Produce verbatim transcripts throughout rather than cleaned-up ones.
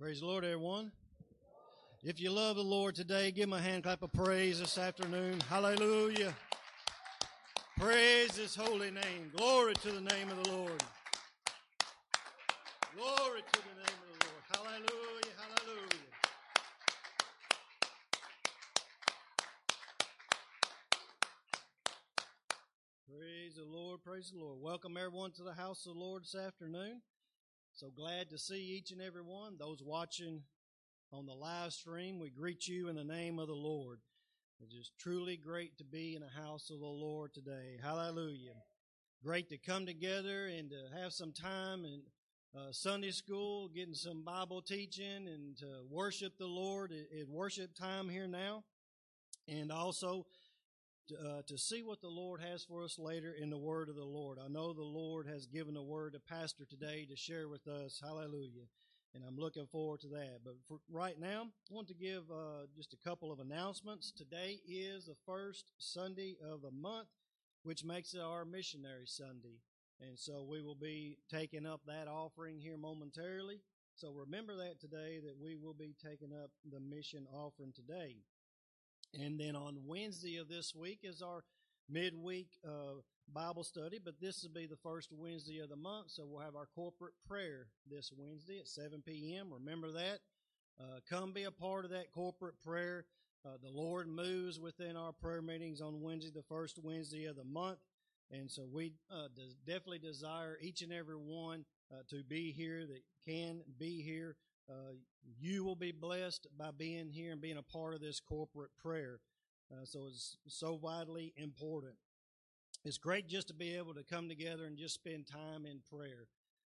Praise the Lord, everyone. If you love the Lord today, give him a hand clap of praise this afternoon. Hallelujah. Praise his holy name. Glory to the name of the Lord. Glory to the name of the Lord. Hallelujah, hallelujah. Praise the Lord, praise the Lord. Welcome everyone to the house of the Lord this afternoon. So glad to see each and every one. Those watching on the live stream, we greet you in the name of the Lord. It is truly great to be in the house of the Lord today. Hallelujah. Great to come together and to have some time in uh, Sunday school, getting some Bible teaching and to worship the Lord at worship time here now. And also Uh, to see what the Lord has for us later in the word of the Lord. I know the Lord has given a word to Pastor today to share with us. Hallelujah. And I'm looking forward to that. But for right now, I want to give uh, just a couple of announcements. Today is the first Sunday of the month, which makes it our missionary Sunday. And so we will be taking up that offering here momentarily. So remember that today, that we will be taking up the mission offering today. And then on Wednesday of this week is our midweek uh, Bible study, but this will be the first Wednesday of the month, so we'll have our corporate prayer this Wednesday at seven p.m. Remember that. Uh, come be a part of that corporate prayer. Uh, the Lord moves within our prayer meetings on Wednesday, the first Wednesday of the month, and so we uh, des- definitely desire each and every one uh, to be here that can be here. Uh, you will be blessed by being here and being a part of this corporate prayer. Uh, so it's so vitally important. It's great just to be able to come together and just spend time in prayer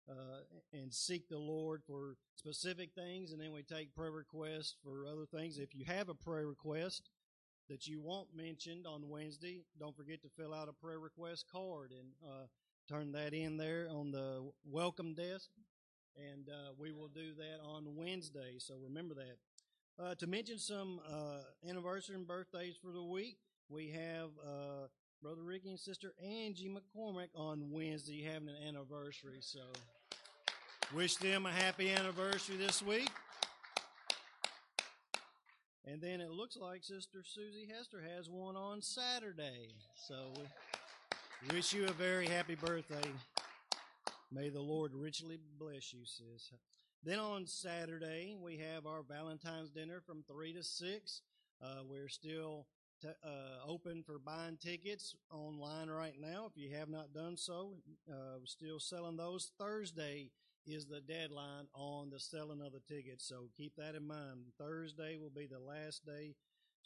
uh, and seek the Lord for specific things. And then we take prayer requests for other things. If you have a prayer request that you want mentioned on Wednesday, don't forget to fill out a prayer request card and uh, turn that in there on the welcome desk. And uh, we will do that on Wednesday, so remember that. Uh, to mention some uh, anniversary and birthdays for the week, we have uh, Brother Ricky and Sister Angie McCormick on Wednesday having an anniversary. So wish them a happy anniversary this week. And then it looks like Sister Susie Hester has one on Saturday. So we wish you a very happy birthday. May the Lord richly bless you, sis. Then on Saturday, we have our Valentine's dinner from three to six. Uh, we're still t- uh, open for buying tickets online right now. If you have not done so, uh, we're still selling those. Thursday is the deadline on the selling of the tickets, so keep that in mind. Thursday will be the last day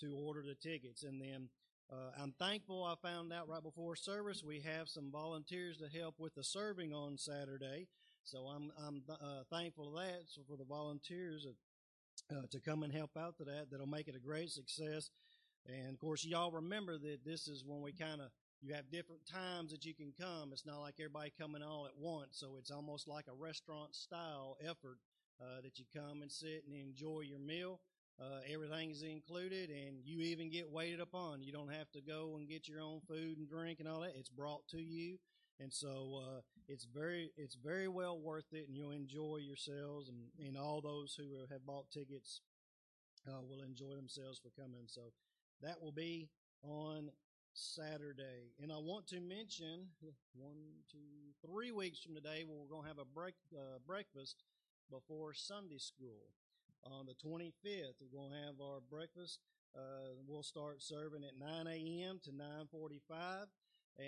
to order the tickets. And then Uh, I'm thankful I found out right before service we have some volunteers to help with the serving on Saturday, so I'm I'm th- uh, thankful for that. So for the volunteers uh, uh, to come and help out to that, that'll make it a great success. And of course, y'all remember that this is when we kind of you have different times that you can come. It's not like everybody coming all at once, so it's almost like a restaurant style effort uh, that you come and sit and enjoy your meal. Uh, everything is included, and you even get waited upon. You don't have to go and get your own food and drink and all that. It's brought to you, and so uh, it's very it's very well worth it, and you'll enjoy yourselves, and, and all those who have bought tickets uh, will enjoy themselves for coming. So that will be on Saturday. And I want to mention, one, two, three weeks from today, we're going to have a break, uh, breakfast before Sunday school. On the twenty-fifth, we're going to have our breakfast. Uh, we'll start serving at nine a.m. to nine forty-five.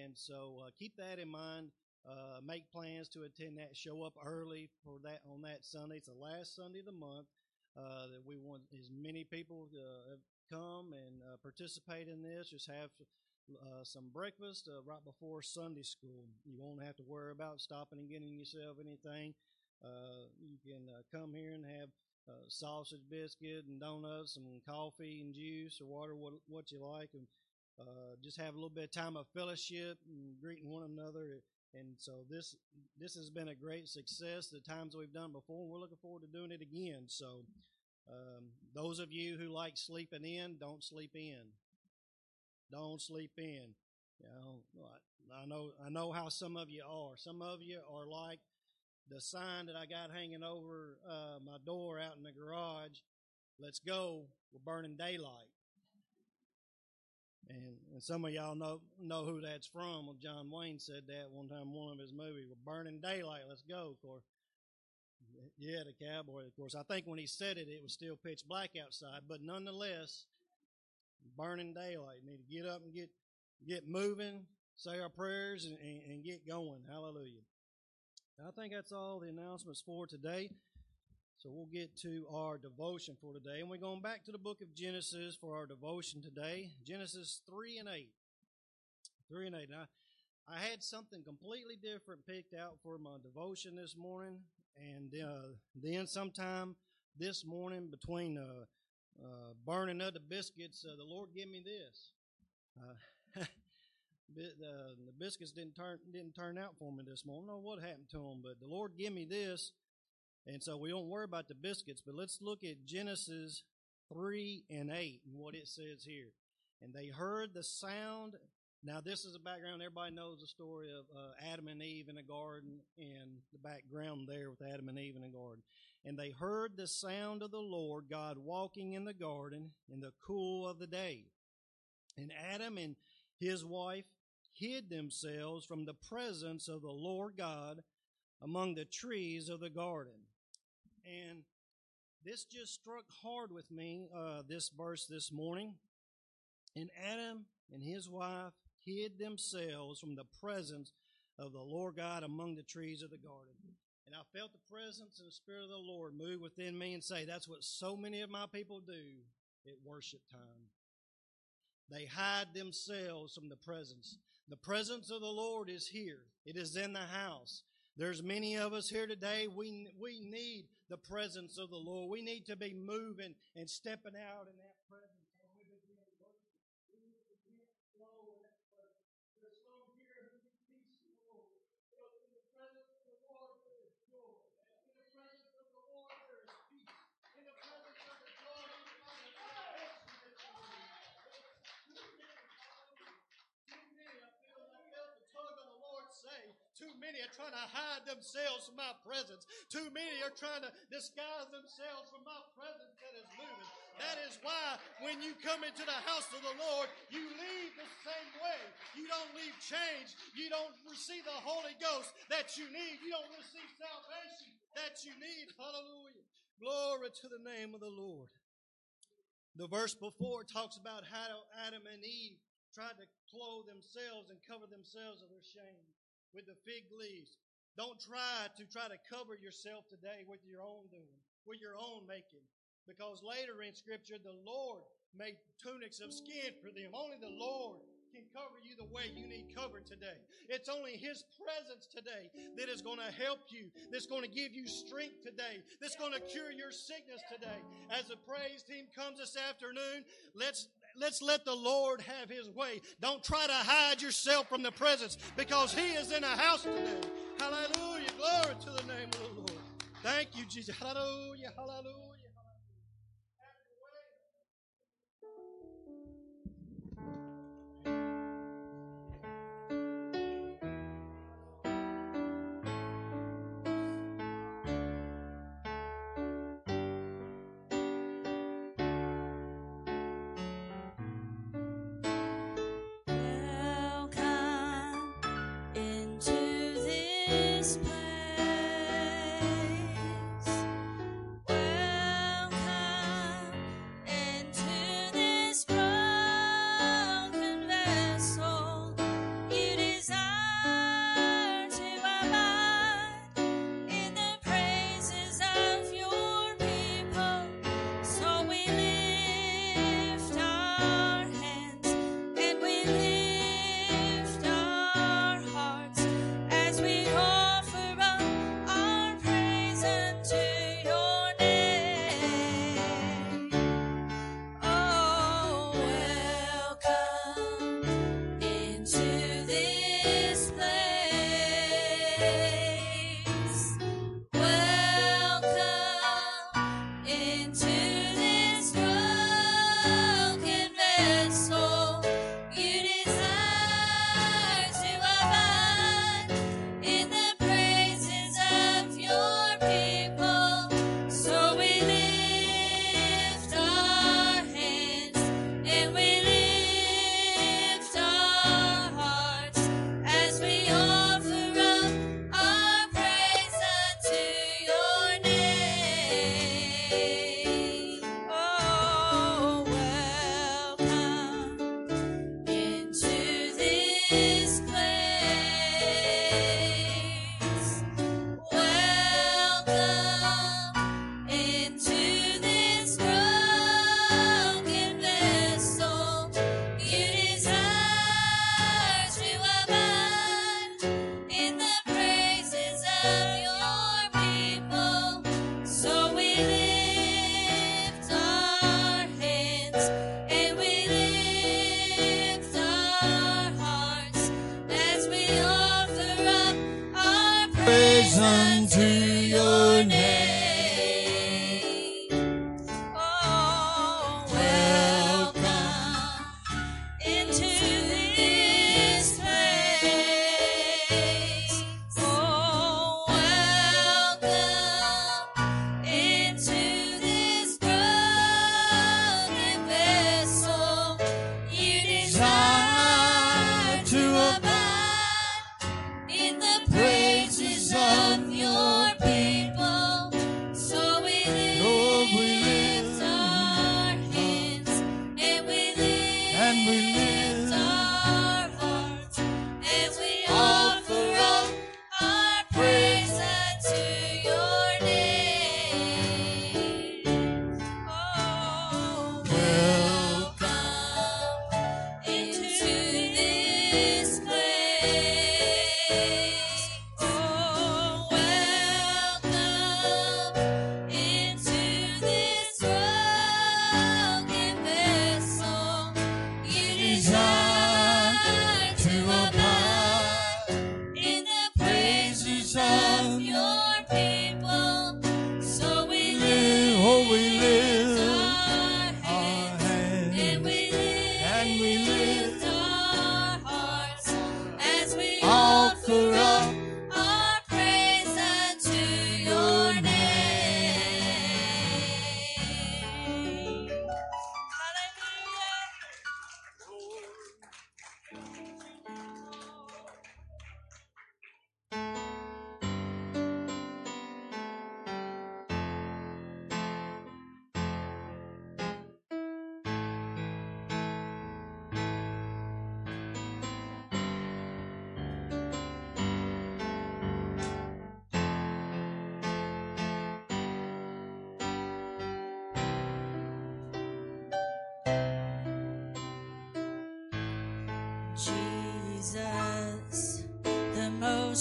And so uh, keep that in mind. Uh, make plans to attend that. Show up early for that on that Sunday. It's the last Sunday of the month uh, that we want as many people to uh, come and uh, participate in this. Just have uh, some breakfast uh, right before Sunday school. You won't have to worry about stopping and getting yourself anything. Uh, you can uh, come here and have Uh, sausage, biscuit, and donuts, and coffee, and juice, or water, what, what you like, and uh, just have a little bit of time of fellowship and greeting one another. And so this this has been a great success. The times we've done before, we're looking forward to doing it again. So um, those of you who like sleeping in, don't sleep in. Don't sleep in. You know, I know I know how some of you are. Some of you are like, the sign that I got hanging over uh, my door out in the garage, "Let's go, we're burning daylight." And, and some of y'all know know who that's from. Well, John Wayne said that one time in one of his movies. "We're burning daylight, let's go." Of course, yeah, the cowboy, of course. I think when he said it, it was still pitch black outside, but nonetheless, burning daylight. You need to get up and get get moving, say our prayers, and, and, and get going. Hallelujah. I think that's all the announcements for today. So we'll get to our devotion for today. And we're going back to the book of Genesis for our devotion today. Genesis three and eight. three and eight. Now, I had something completely different picked out for my devotion this morning. And uh, then sometime this morning between uh, uh, burning of the biscuits, uh, the Lord gave me this. Uh, the, the biscuits didn't turn, didn't turn out for me this morning. I don't know what happened to them, but the Lord gave me this. And so we don't worry about the biscuits, but let's look at Genesis three and eight and what it says here. And they heard the sound. Now, this is the background. Everybody knows the story of uh, Adam and Eve in the garden, and the background there with Adam and Eve in the garden. And they heard the sound of the Lord God walking in the garden in the cool of the day. And Adam and his wife hid themselves from the presence of the Lord God among the trees of the garden. And this just struck hard with me, uh, this verse this morning. And Adam and his wife hid themselves from the presence of the Lord God among the trees of the garden. And I felt the presence and the Spirit of the Lord move within me and say, that's what so many of my people do at worship time. They hide themselves from the presence. The presence of the Lord is here. It is in the house. There's many of us here today, we we need the presence of the Lord. We need to be moving and stepping out in that presence. And we begin working. We need to get flow in that presence. There's flow here who can teach the Lord. Because in the presence of the Lord, there is joy. In the presence of the Lord, there is peace. In the presence of the Lord, there is peace. Too many are trying to hide themselves from my presence. Too many are trying to disguise themselves from my presence that is moving. That is why when you come into the house of the Lord, you leave the same way. You don't leave changed. You don't receive the Holy Ghost that you need. You don't receive salvation that you need. Hallelujah. Glory to the name of the Lord. The verse before talks about how Adam and Eve tried to clothe themselves and cover themselves of their shame with the fig leaves. Don't try to try to cover yourself today with your own doing, with your own making. Because later in Scripture, the Lord made tunics of skin for them. Only the Lord can cover you the way you need covered today. It's only His presence today that is going to help you, that's going to give you strength today, that's going to cure your sickness today. As the praise team comes this afternoon, let's Let's let the Lord have His way. Don't try to hide yourself from the presence, because He is in the house today. Hallelujah. Glory to the name of the Lord. Thank you, Jesus. Hallelujah. Hallelujah. This place, where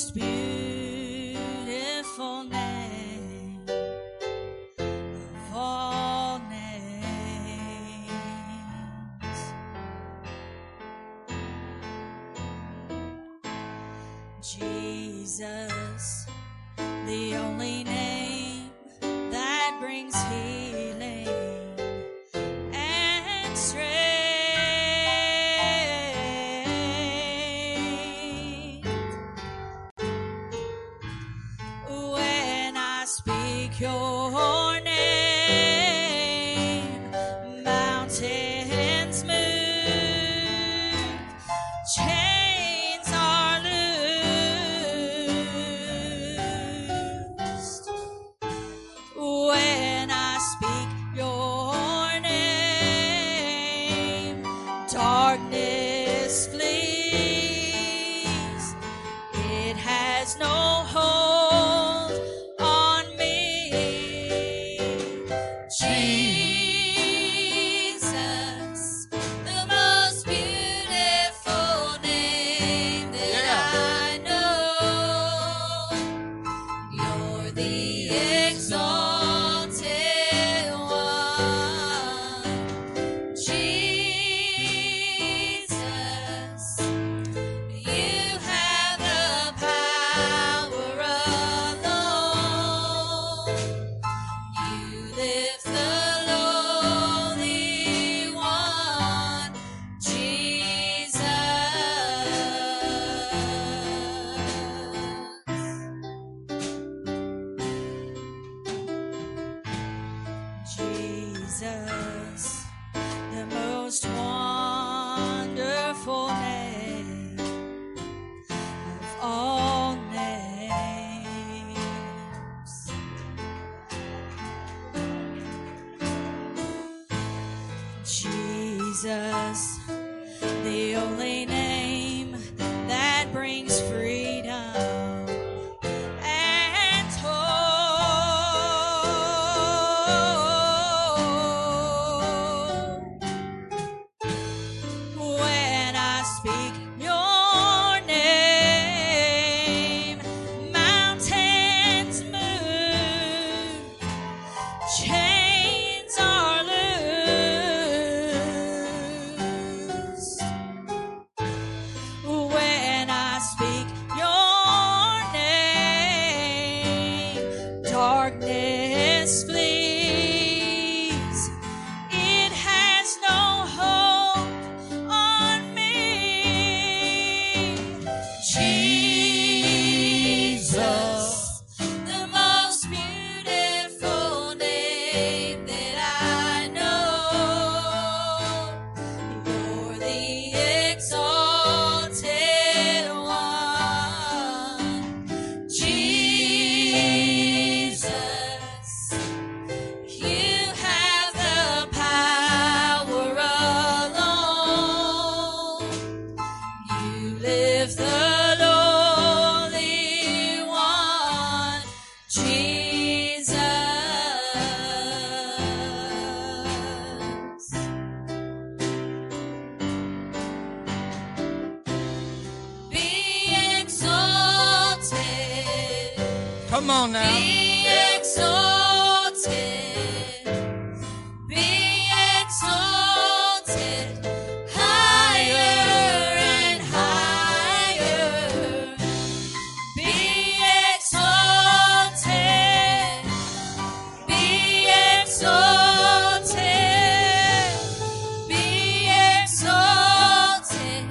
most beautiful name of all names. Jesus, the only name that brings healing and strength. Speak your name, mountains move, chains are loosed. When I speak your name, darkness flees, it has no hold. Jesus, the most wonderful name of all names. Jesus, the only name that brings freedom. Chains are loosed when I speak your name. Darkness flees; it has no hold on me. Jesus. Come on now. Be exalted, be exalted, higher and higher. Be exalted, be exalted, be exalted,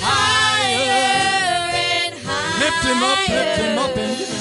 higher and higher. Lift him up, lift him up and give him.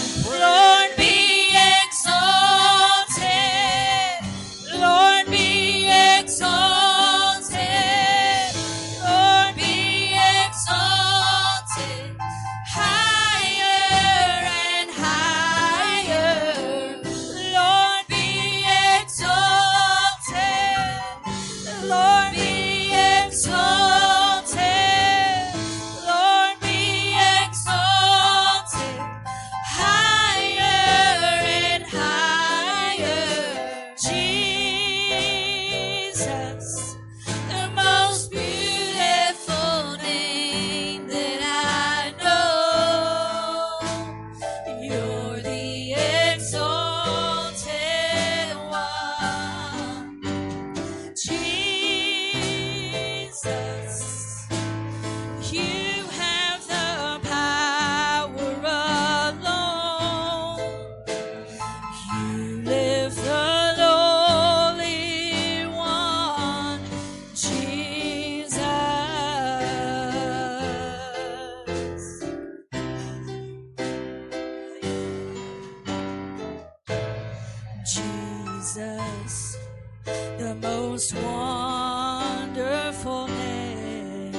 most wonderful name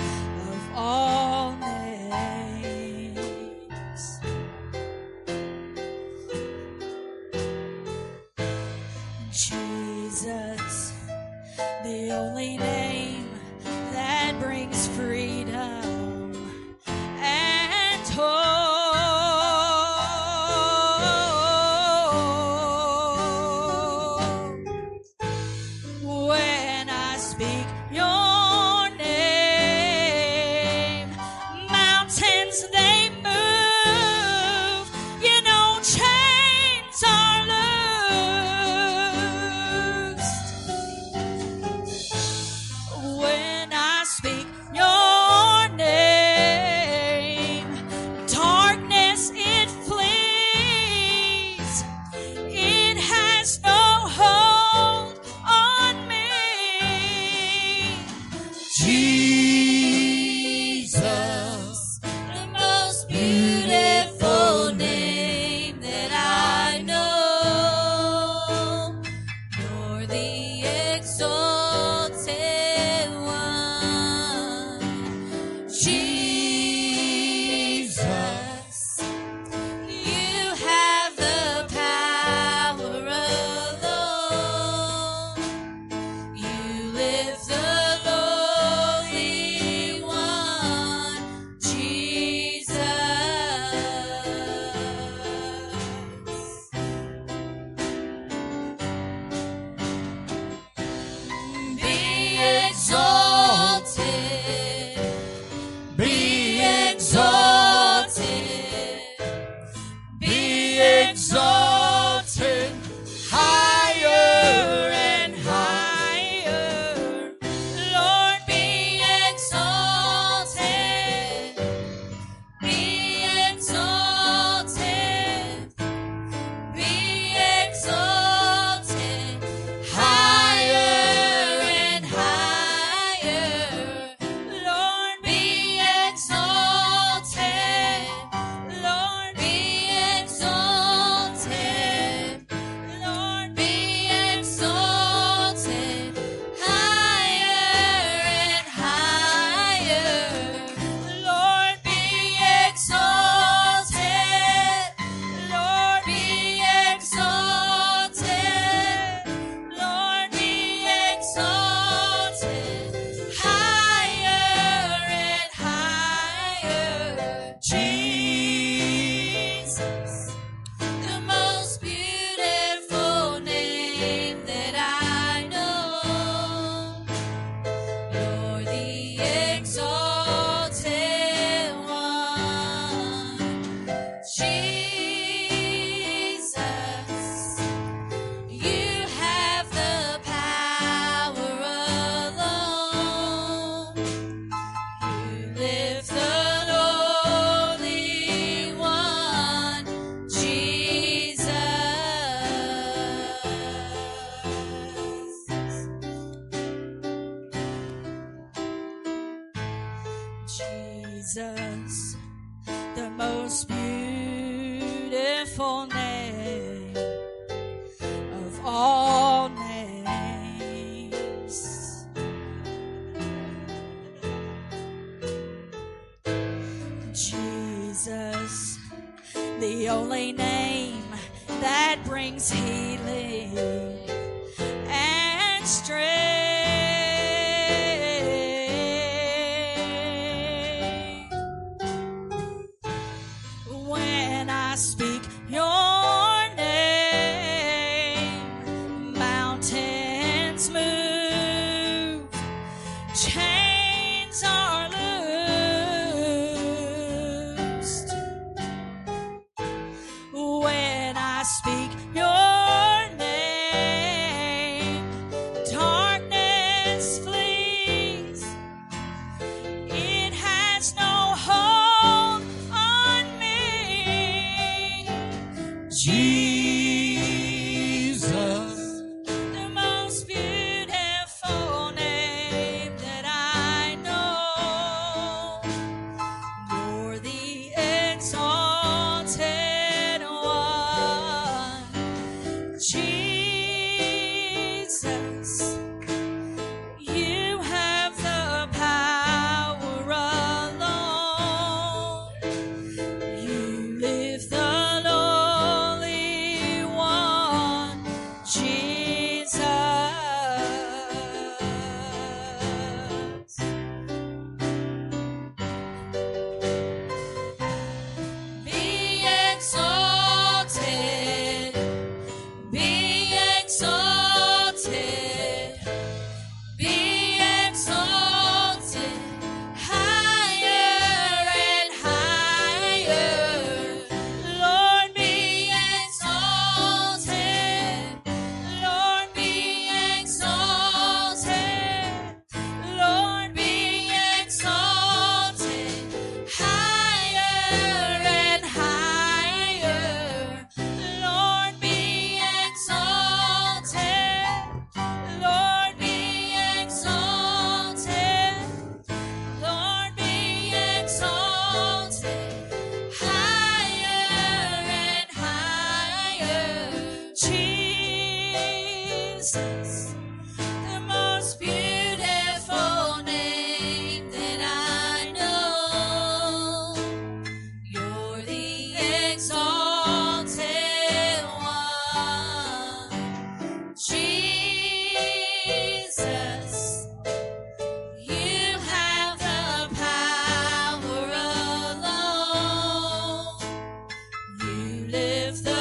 of all names. Jesus, the only name that brings freedom and hope. Jesus, the most beautiful name of all names. Jesus, the only name that brings healing and strength. I speak your name, mountains move, chains are loosed. When I speak your name, darkness flees, it has no Jesus, the most beautiful. most beautiful name that I know. You're the exalted one, Jesus. You have the power alone. You live the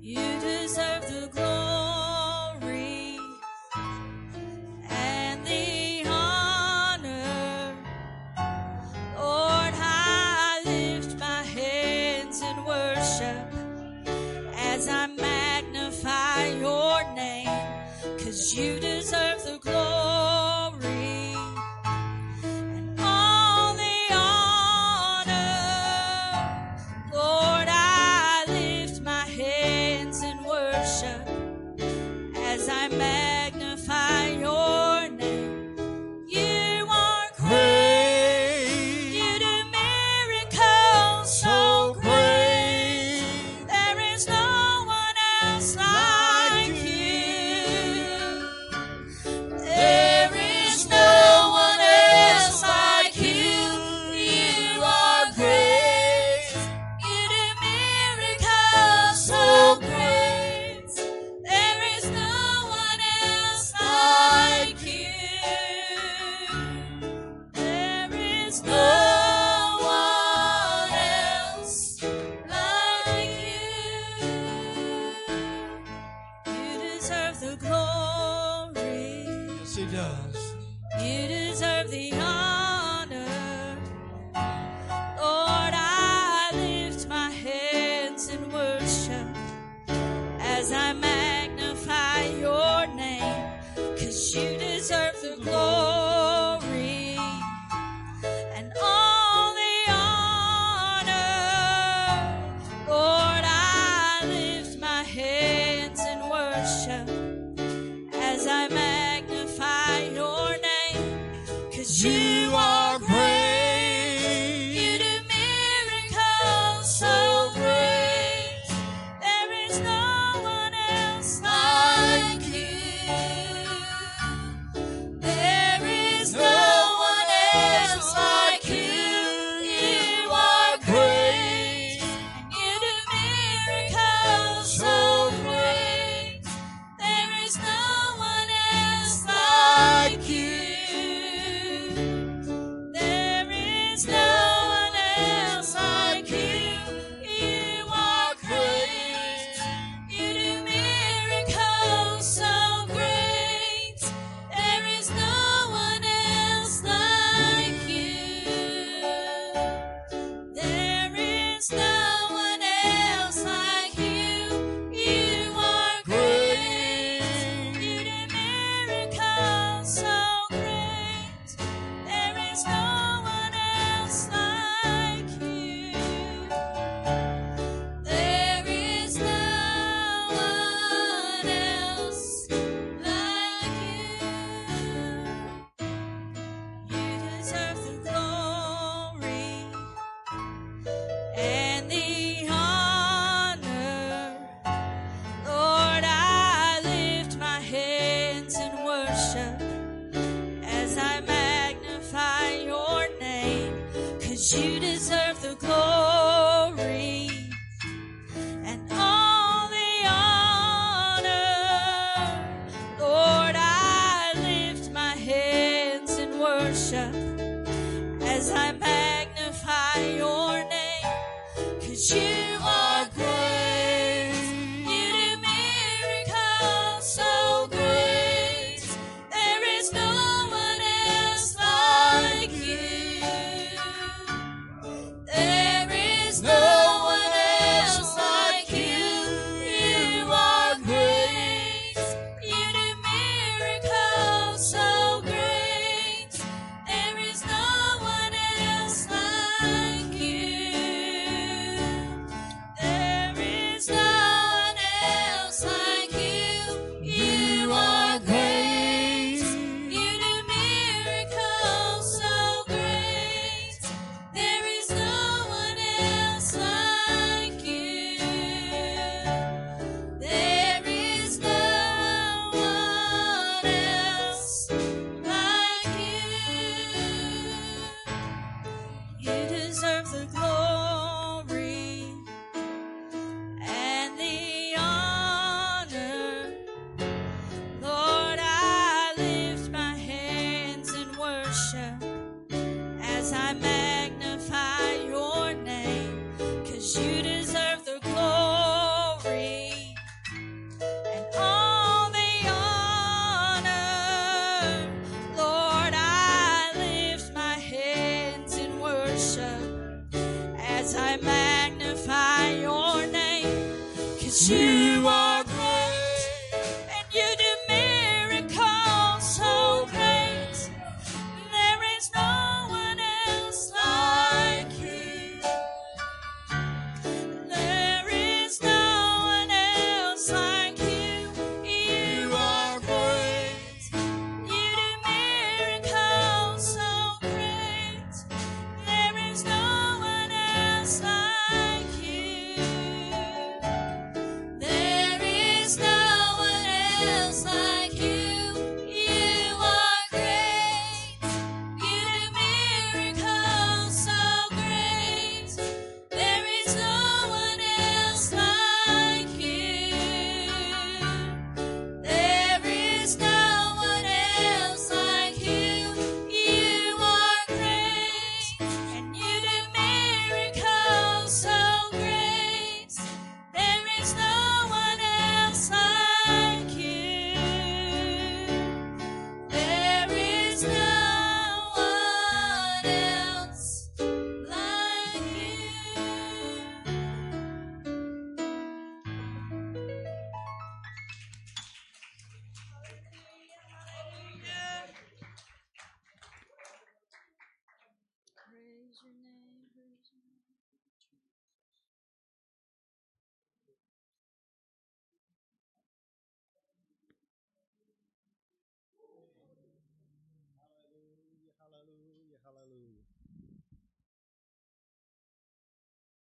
You deserve the glory and the honor. Lord, I lift my hands in worship as I magnify your name, 'cause you deserve the glory and all the honor. Lord, I lift my hands in worship as I magnify your name. You are great, great. You do miracles so great. great There is no one else like, like you. There is no one else like you. You are great. You do miracles so great. The glory, yes, he does. You deserve the honor. Lord, I lift my hands in worship as I magnify your name, 'cause you deserve the glory and all the honor. Lord, I lift my hands in worship as I magnify your name, 'cause you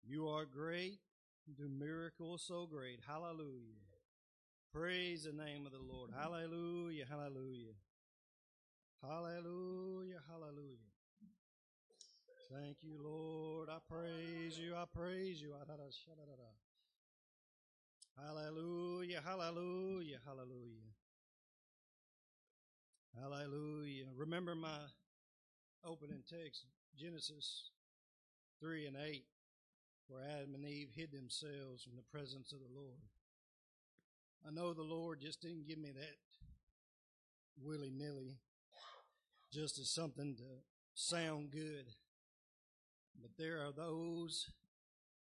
You are great. You do miracles so great. Hallelujah. Praise the name of the Lord. Hallelujah. Hallelujah. Hallelujah. Hallelujah. Thank you, Lord. I praise you. I praise you. Hallelujah. Hallelujah. Hallelujah. Hallelujah. Remember my opening text, Genesis three and eight. Where Adam and Eve hid themselves from the presence of the Lord. I know the Lord just didn't give me that willy-nilly, just as something to sound good. But there are those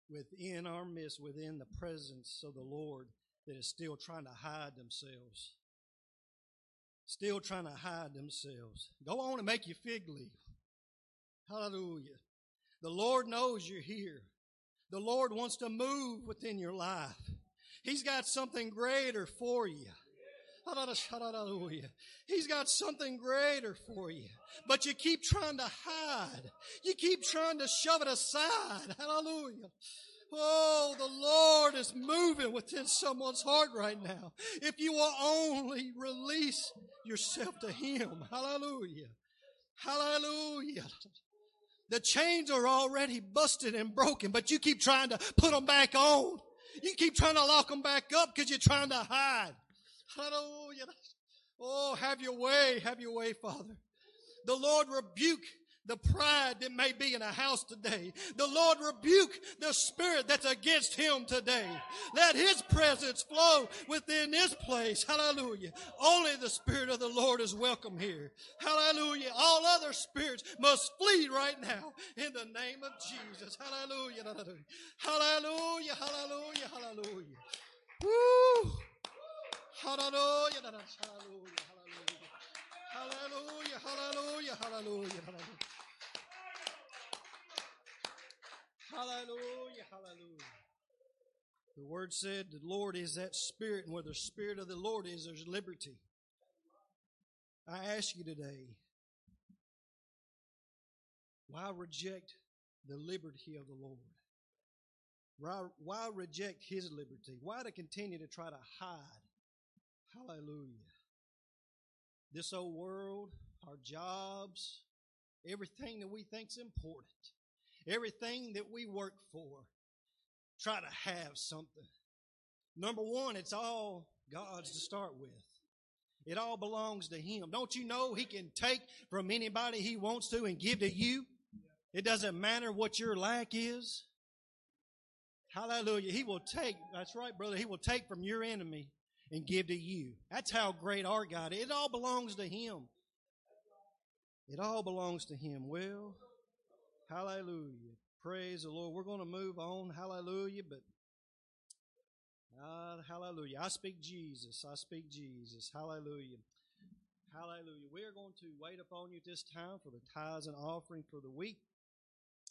within our midst, within the presence of the Lord, that is still trying to hide themselves. Still trying to hide themselves. Go on and make your fig leaf. Hallelujah. The Lord knows you're here. The Lord wants to move within your life. He's got something greater for you. Hallelujah. He's got something greater for you. But you keep trying to hide. You keep trying to shove it aside. Hallelujah. Oh, the Lord is moving within someone's heart right now. If you will only release yourself to Him. Hallelujah. Hallelujah. The chains are already busted and broken, but you keep trying to put them back on. You keep trying to lock them back up because you're trying to hide. Hallelujah. Oh, have your way. Have your way, Father. The Lord rebuke the pride that may be in a house today. The Lord rebuke the spirit that's against Him today. Let His presence flow within this place. Hallelujah. Only the Spirit of the Lord is welcome here. Hallelujah. All other spirits must flee right now in the name of Jesus. Hallelujah. Hallelujah. Hallelujah. Hallelujah. Hallelujah. Woo. Hallelujah. Hallelujah. Hallelujah. Hallelujah. Hallelujah. Hallelujah. Hallelujah, hallelujah. The word said the Lord is that Spirit, and where the Spirit of the Lord is, there's liberty. I ask you today, why reject the liberty of the Lord? Why, why reject His liberty? Why to continue to try to hide? Hallelujah. This old world, our jobs, everything that we think's important. Everything that we work for, try to have something. Number one, it's all God's to start with. It all belongs to Him. Don't you know He can take from anybody He wants to and give to you? It doesn't matter what your lack is. Hallelujah. He will take, that's right, brother, He will take from your enemy and give to you. That's how great our God is. It all belongs to Him. It all belongs to Him. Well, hallelujah. Praise the Lord. We're going to move on. Hallelujah. But, uh, hallelujah. I speak Jesus. I speak Jesus. Hallelujah. Hallelujah. We are going to wait upon you at this time for the tithes and offering for the week.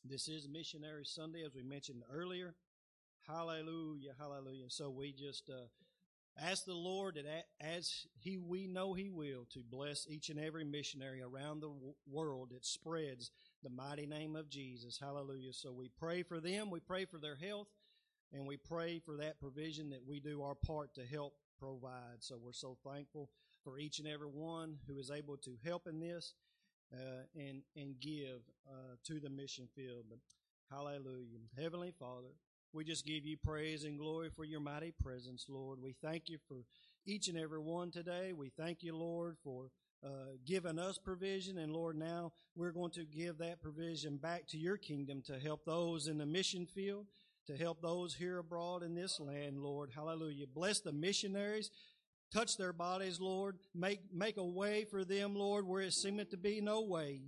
This is Missionary Sunday, as we mentioned earlier. Hallelujah. Hallelujah. So we just uh, ask the Lord that as He, we know He will, to bless each and every missionary around the world that spreads the mighty name of Jesus. Hallelujah. So we pray for them. We pray for their health. And we pray for that provision that we do our part to help provide. So we're so thankful for each and every one who is able to help in this uh, and, and give uh, to the mission field. But hallelujah. Heavenly Father, we just give you praise and glory for your mighty presence, Lord. We thank you for each and every one today. We thank you, Lord, for uh, giving us provision. And, Lord, now we're going to give that provision back to your kingdom to help those in the mission field, to help those here abroad in this land, Lord. Hallelujah. Bless the missionaries. Touch their bodies, Lord. Make make a way for them, Lord, where it seemeth to be no way.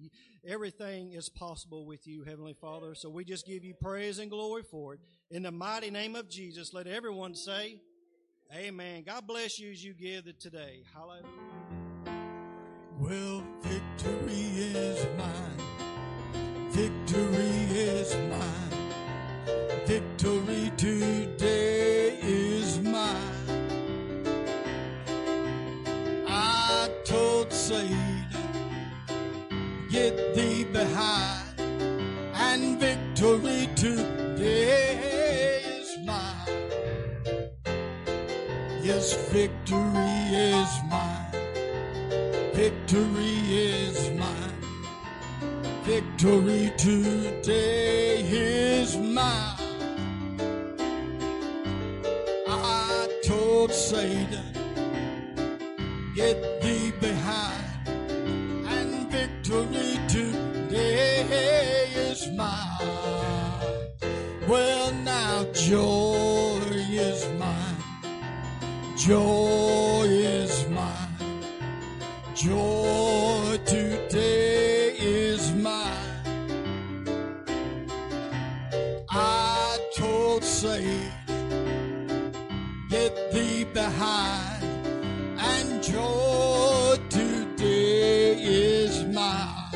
Everything is possible with you, Heavenly Father. So we just give you praise and glory for it. In the mighty name of Jesus, let everyone say, amen. God bless you as you give it today. Hallelujah. Well, victory is mine. Victory is mine. Victory today is mine. I told Satan, get thee behind, and victory today is mine. Yes, victory is mine, victory is mine, victory today is mine. I told Satan, get thee behind, and victory today is mine. Well, now joy is mine, joy is mine, joy today is mine. I told Satan, get thee behind, and joy today is mine.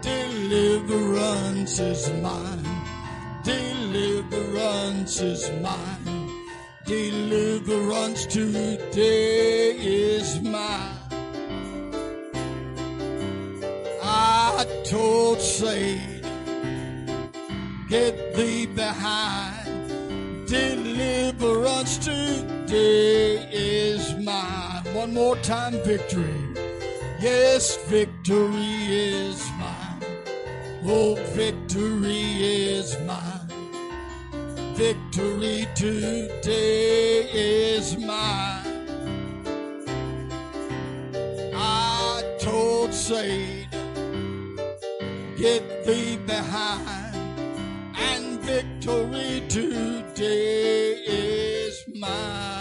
Deliverance is mine. Deliverance is mine. Deliverance today is mine. I told Satan, get thee behind. Deliverance today is mine. One more time, victory. Yes, victory is mine. Oh, victory is mine. Victory today is mine. I told Satan, get thee behind, and victory today is mine.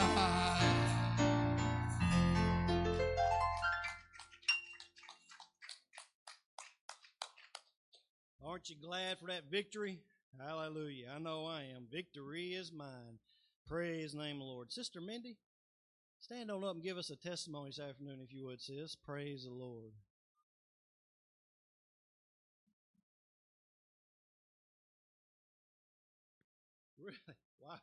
Aren't you glad for that victory? Hallelujah. I know I am. Victory is mine. Praise the name of the Lord. Sister Mindy, stand on up and give us a testimony this afternoon, if you would, sis. Praise the Lord. Really? Wow.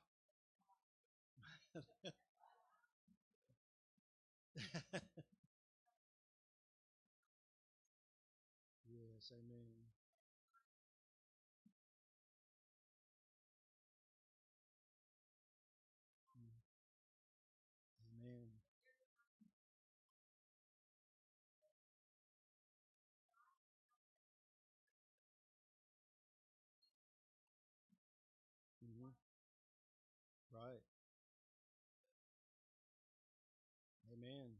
Yes, amen. Right. Amen.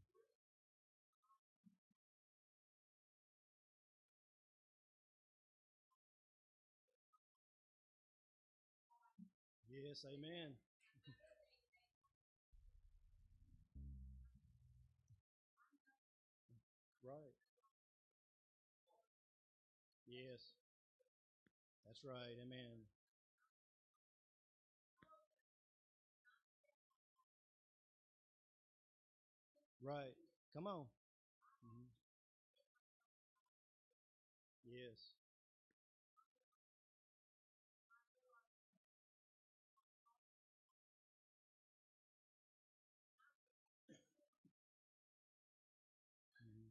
Yes, amen. Right. Yes. That's right. Amen. Right. Come on. Mm-hmm. Yes. Mm-hmm.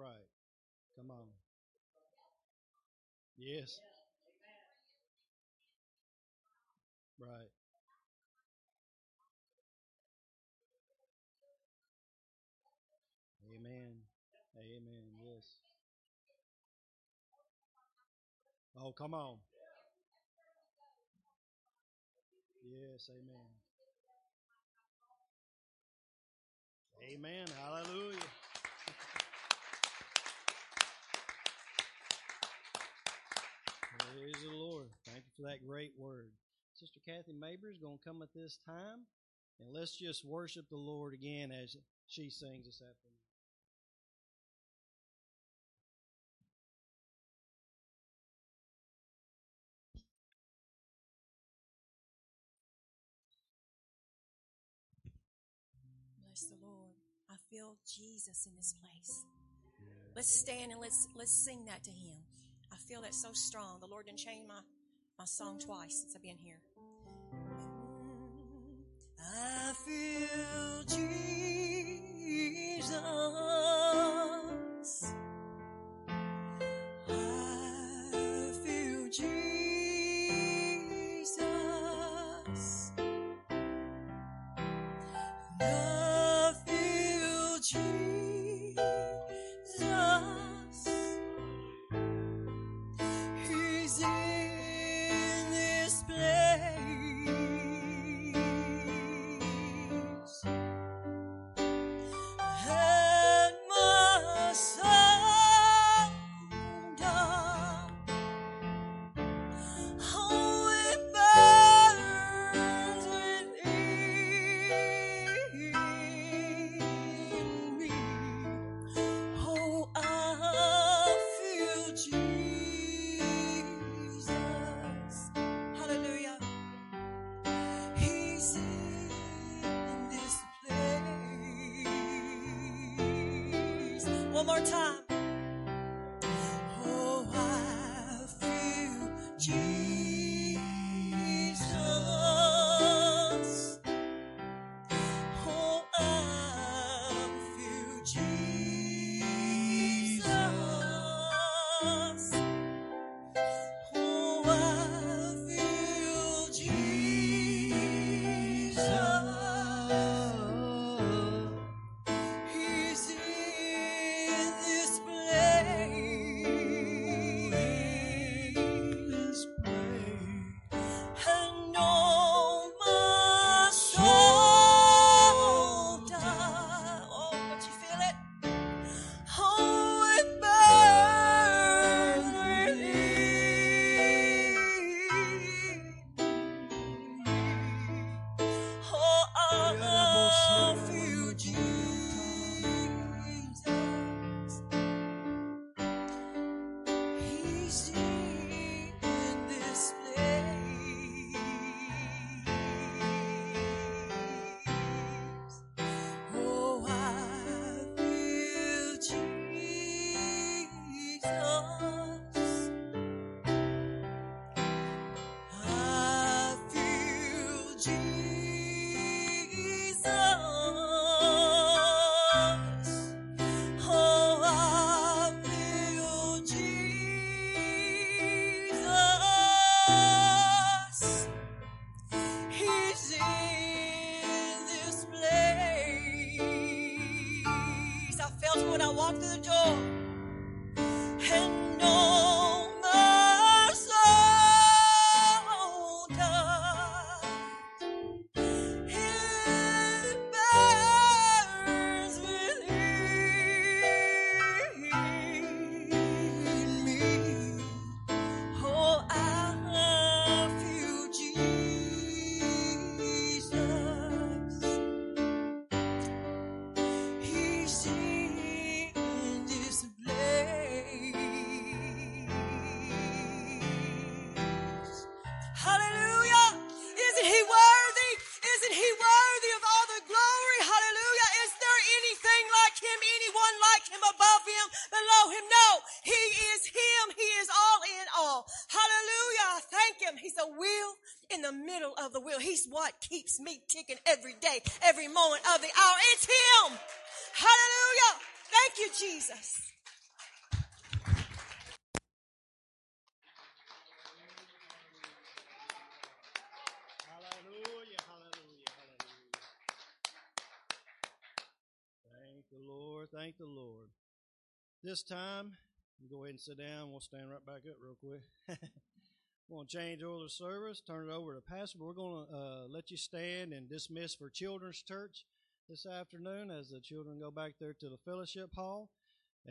Right. Come on. Yes. Right. Amen. Yes. Oh, come on. Yes, amen. Amen. Hallelujah. Praise the Lord. Thank you for that great word. Sister Kathy Mabry is going to come at this time, and let's just worship the Lord again as she sings this afternoon. Bless the Lord. I feel Jesus in this place. Let's stand and let's let's sing that to Him. I feel that so strong. The Lord done changed my, my song twice since I've been here. I feel Jesus. I feel Jesus. I feel Jesus. Keeps me ticking every day, every moment of the hour. It's Him. Hallelujah. Thank you, Jesus. Hallelujah, hallelujah, hallelujah. Thank the Lord, thank the Lord. This time, go ahead and sit down. We'll stand right back up real quick. We're going to change order of service, turn it over to Pastor. We're going to uh, let you stand and dismiss for Children's Church this afternoon as the children go back there to the fellowship hall.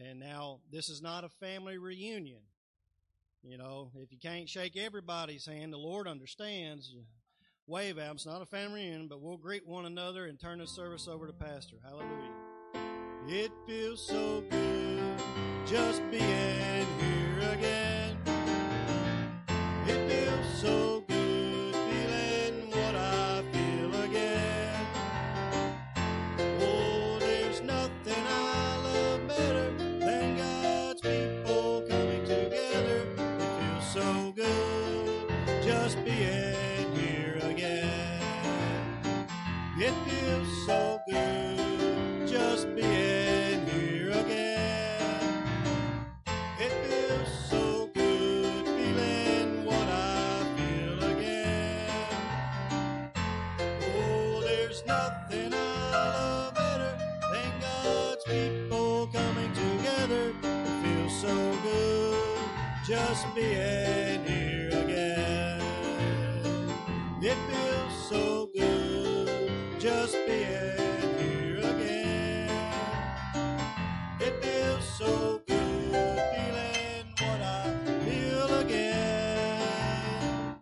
And now, this is not a family reunion. You know, if you can't shake everybody's hand, the Lord understands. Wave at them. It's not a family reunion, but we'll greet one another and turn the service over to Pastor. Hallelujah. It feels so good just being here again. It feels so good feeling what I feel again. Oh, there's nothing I love better than God's people coming together. It feels so good just being here again. It feels so good just being here. Just being here again. It feels so good just being here again. It feels so good feeling what I feel again.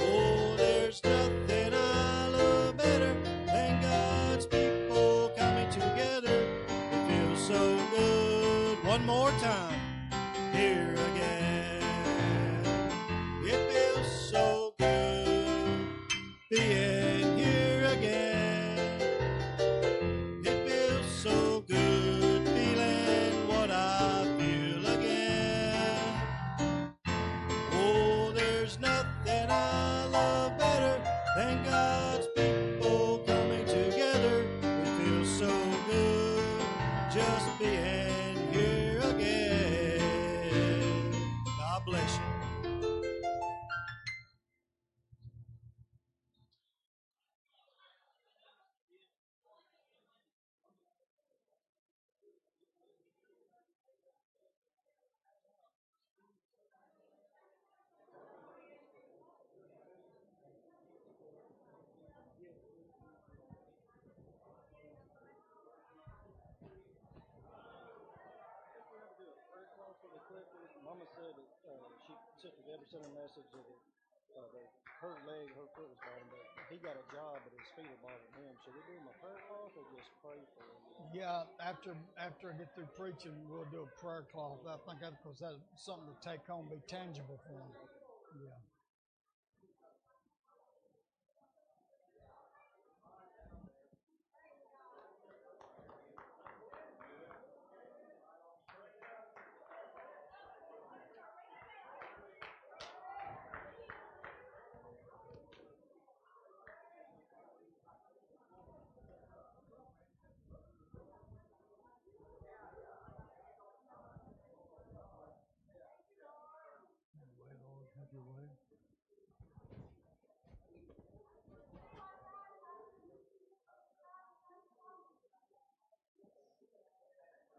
Oh, there's nothing I love better than God's people coming together. It feels so good. One more time. Here again. Mama said that uh, she, Sister Deborah sent a message that uh, the, her leg, her foot was bottomed up. He got a job, but his feet are bothering him. Should we do him a prayer cloth or just pray for him? Yeah, after after I get through preaching, we'll do a prayer cloth. I think that's because that's something to take home, be tangible for him. Yeah.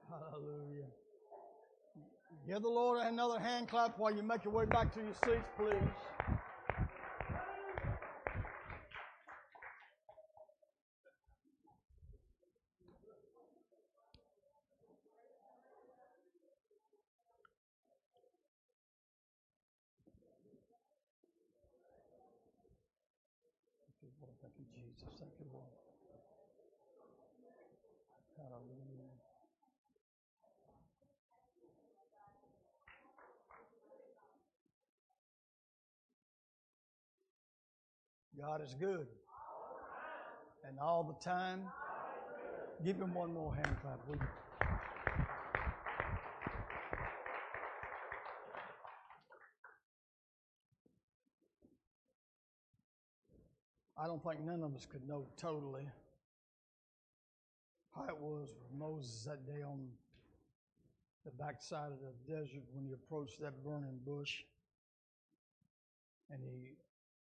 Hallelujah. Give the Lord another hand clap while you make your way back to your seats, please. God is good. And all the time. Give him one more hand clap, will you? I don't think none of us could know totally how it was with Moses that day on the backside of the desert when he approached that burning bush and he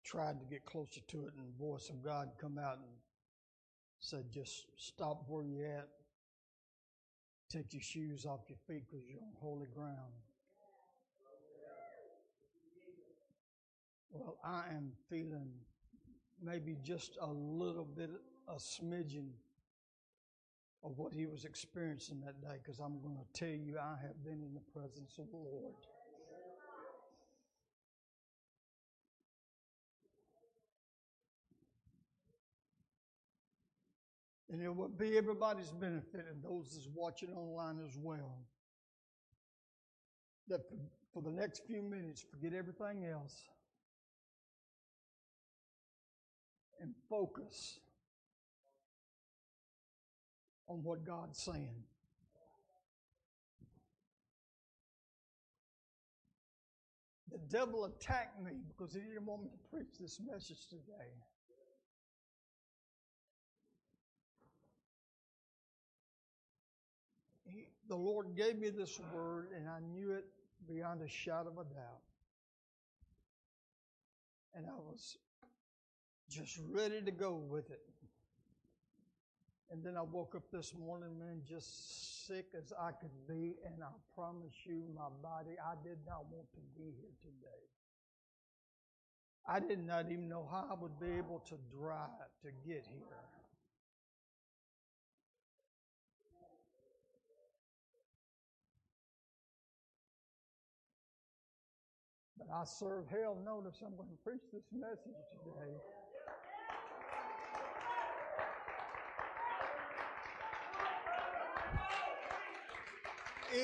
tried to get closer to it, and the voice of God come out and said, just stop where you're at Take your shoes off your feet because you're on holy ground. Well, I am feeling maybe just a little bit, a smidgen of what he was experiencing that day, because I'm going to tell you I have been in the presence of the Lord. And it will be everybody's benefit, and those that's watching online as well, that for the next few minutes, forget everything else and focus on what God's saying. The devil attacked me because he didn't want me to preach this message today. He, the Lord gave me this word, and I knew it beyond a shadow of a doubt. And I was just ready to go with it. And then I woke up this morning, man, just sick as I could be, and I promise you, my body, I did not want to be here today. I did not even know how I would be able to drive to get here. But I serve hell notice. I'm going to preach this message today.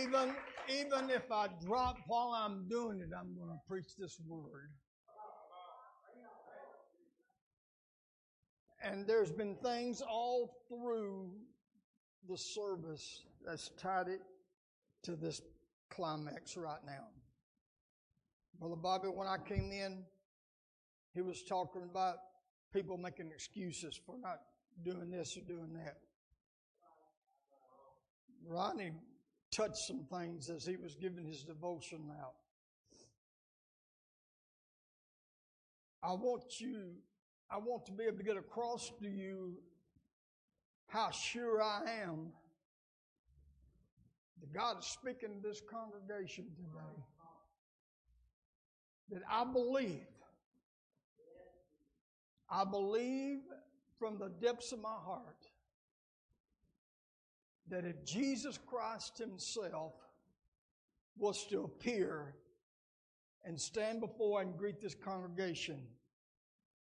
Even, even if I drop while I'm doing it, I'm going to preach this word. And there's been things all through the service that's tied it to this climax right now. Brother Bobby, when I came in, he was talking about people making excuses for not doing this or doing that. Ronnie touched some things as he was giving his devotion out. I want you, I want to be able to get across to you how sure I am that God is speaking to this congregation today. That I believe, I believe from the depths of my heart that if Jesus Christ himself was to appear and stand before and greet this congregation,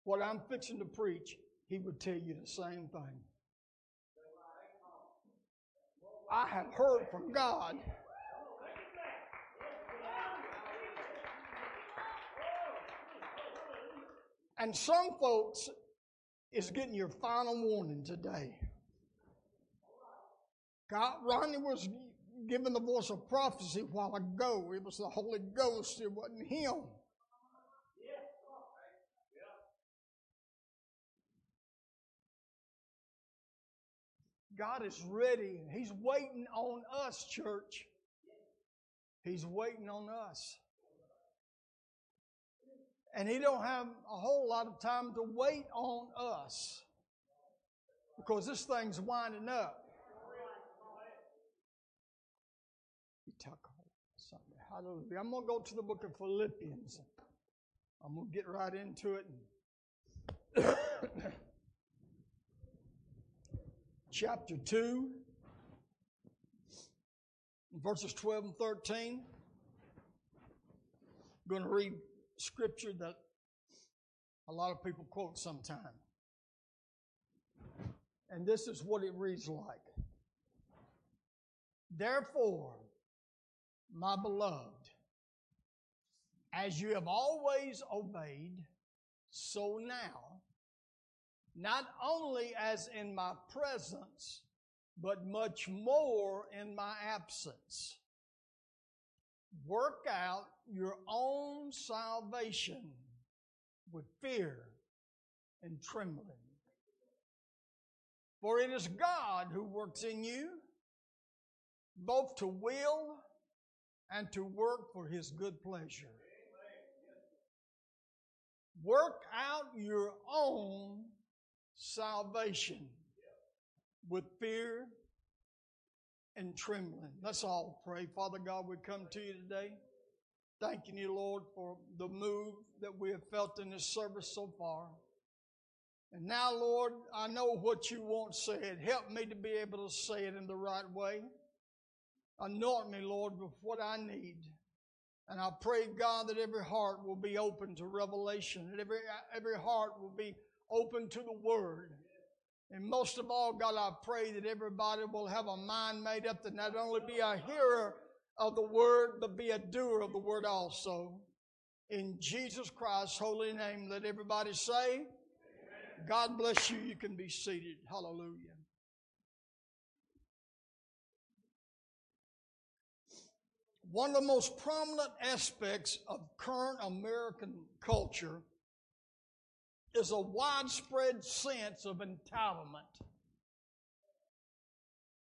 what I'm fixing to preach, he would tell you the same thing. I have heard from God. And some folks is getting your final warning today. God, Ronnie was given the voice of prophecy a while ago. It was the Holy Ghost. It wasn't him. God is ready. He's waiting on us, church. He's waiting on us. And he don't have a whole lot of time to wait on us because this thing's winding up. Hallelujah. I'm going to go to the book of Philippians. I'm going to get right into it. Chapter two, verses twelve and thirteen. I'm going to read scripture that a lot of people quote sometimes. And this is what it reads like. Therefore, my beloved, as you have always obeyed, so now, not only as in my presence, but much more in my absence, work out your own salvation with fear and trembling. For it is God who works in you, both to will and to work for his good pleasure. Work out your own salvation with fear and trembling. Let's all pray. Father God, we come to you today, thanking you, Lord, for the move that we have felt in this service so far. And now, Lord, I know what you want said. Help me to be able to say it in the right way. Anoint me, Lord, with what I need. And I pray, God, that every heart will be open to revelation, that every, every heart will be open to the Word. And most of all, God, I pray that everybody will have a mind made up to not only be a hearer of the Word, but be a doer of the Word also. In Jesus Christ's holy name, let everybody say, Amen. God bless you. You can be seated. Hallelujah. One of the most prominent aspects of current American culture is a widespread sense of entitlement.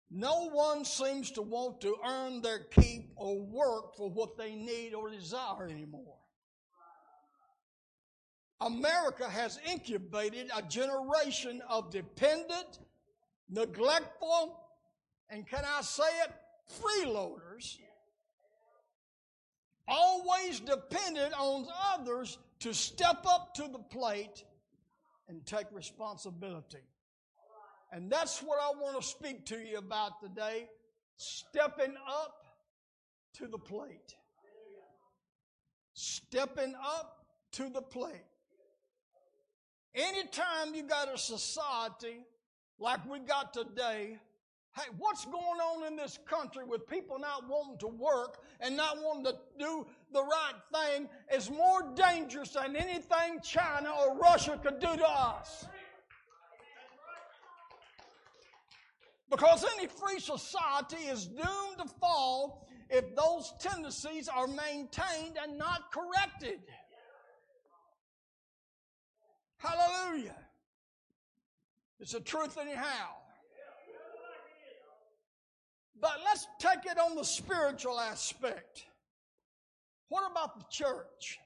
No one seems to want to earn their keep or work for what they need or desire anymore. America has incubated a generation of dependent, neglectful, and can I say it, freeloaders, always dependent on others to step up to the plate and take responsibility. And that's what I want to speak to you about today, stepping up to the plate. Stepping up to the plate. Anytime you got a society like we got today, hey, what's going on in this country with people not wanting to work and not wanting to do the right thing is more dangerous than anything China or Russia could do to us. Because any free society is doomed to fall if those tendencies are maintained and not corrected. Hallelujah. It's the truth anyhow. But let's take it on the spiritual aspect. What about the church?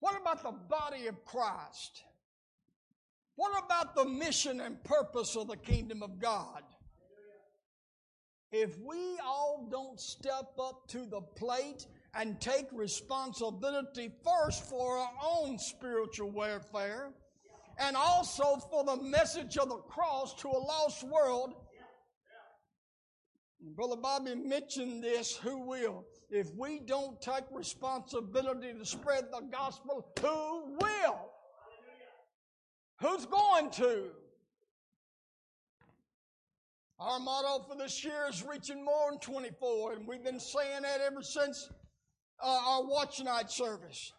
What about the body of Christ? What about the mission and purpose of the kingdom of God? If we all don't step up to the plate and take responsibility first for our own spiritual welfare and also for the message of the cross to a lost world, Brother Bobby mentioned this, who will? If we don't take responsibility to spread the gospel, who will? Who's going to? Our motto for this year is reaching more than twenty-four, and we've been saying that ever since uh, our watch night service.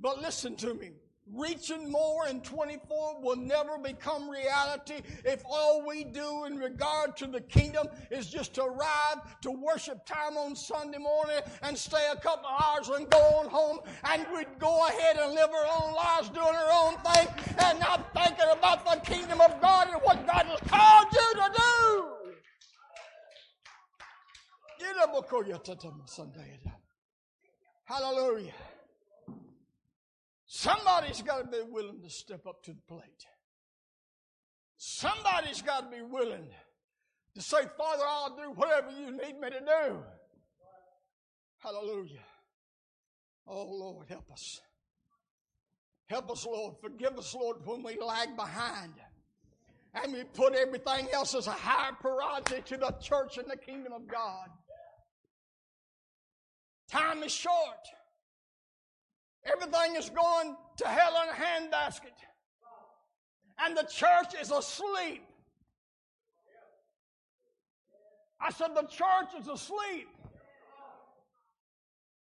But listen to me. Reaching more in twenty-four will never become reality if all we do in regard to the kingdom is just to arrive to worship time on Sunday morning and stay a couple of hours and go on home, and we'd go ahead and live our own lives doing our own thing and not thinking about the kingdom of God and what God has called you to do. Hallelujah. Somebody's got to be willing to step up to the plate. Somebody's got to be willing to say, Father, I'll do whatever you need me to do. Hallelujah. Oh, Lord, help us. Help us, Lord. Forgive us, Lord, when we lag behind and we put everything else as a higher priority to the church and the kingdom of God. Time is short. Everything is going to hell in a handbasket. And the church is asleep. I said the church is asleep.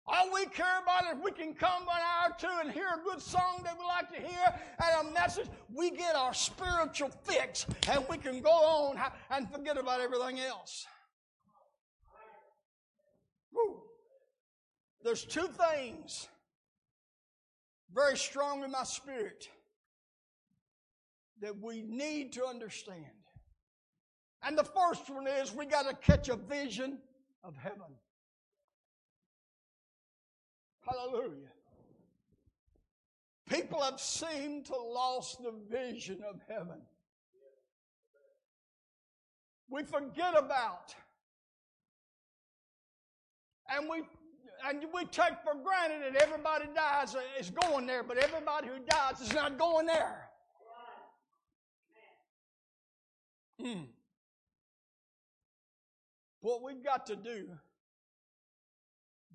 All we care about is we can come an hour or two and hear a good song that we like to hear and a message. We get our spiritual fix and we can go on and forget about everything else. Whew. There's two things very strong in my spirit that we need to understand. And the first one is we got to catch a vision of heaven. Hallelujah. People have seemed to lost the vision of heaven. we forget about. And we and we take for granted that everybody dies is going there, but everybody who dies is not going there. Mm. What we've got to do,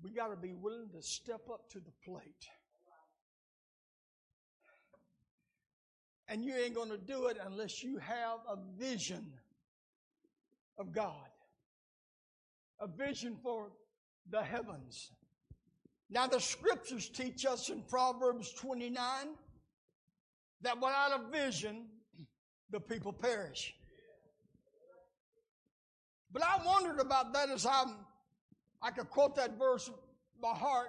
we got to be willing to step up to the plate. And you ain't going to do it unless you have a vision of God. A vision for the heavens. Now the scriptures teach us in Proverbs twenty-nine that without a vision, the people perish. But I wondered about that as I'm, I could quote that verse by heart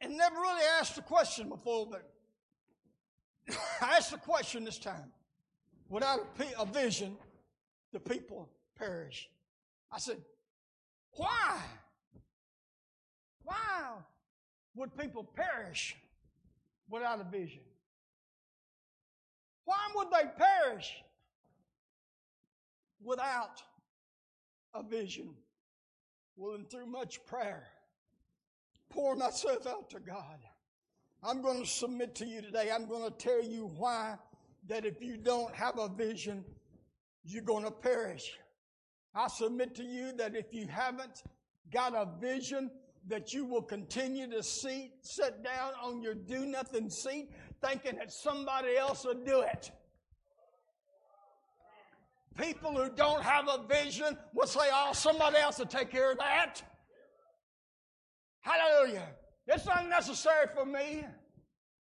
and never really asked the question before, but I asked the question this time. Without a vision, the people perish. I said, why? Why would people perish without a vision? Why would they perish without a vision? Well, and through much prayer, pour myself out to God. I'm going to submit to you today. I'm going to tell you why that if you don't have a vision, you're going to perish. I submit to you that if you haven't got a vision, that you will continue to see, sit down on your do-nothing seat thinking that somebody else will do it. People who don't have a vision will say, oh, somebody else will take care of that. Hallelujah. It's not necessary for me.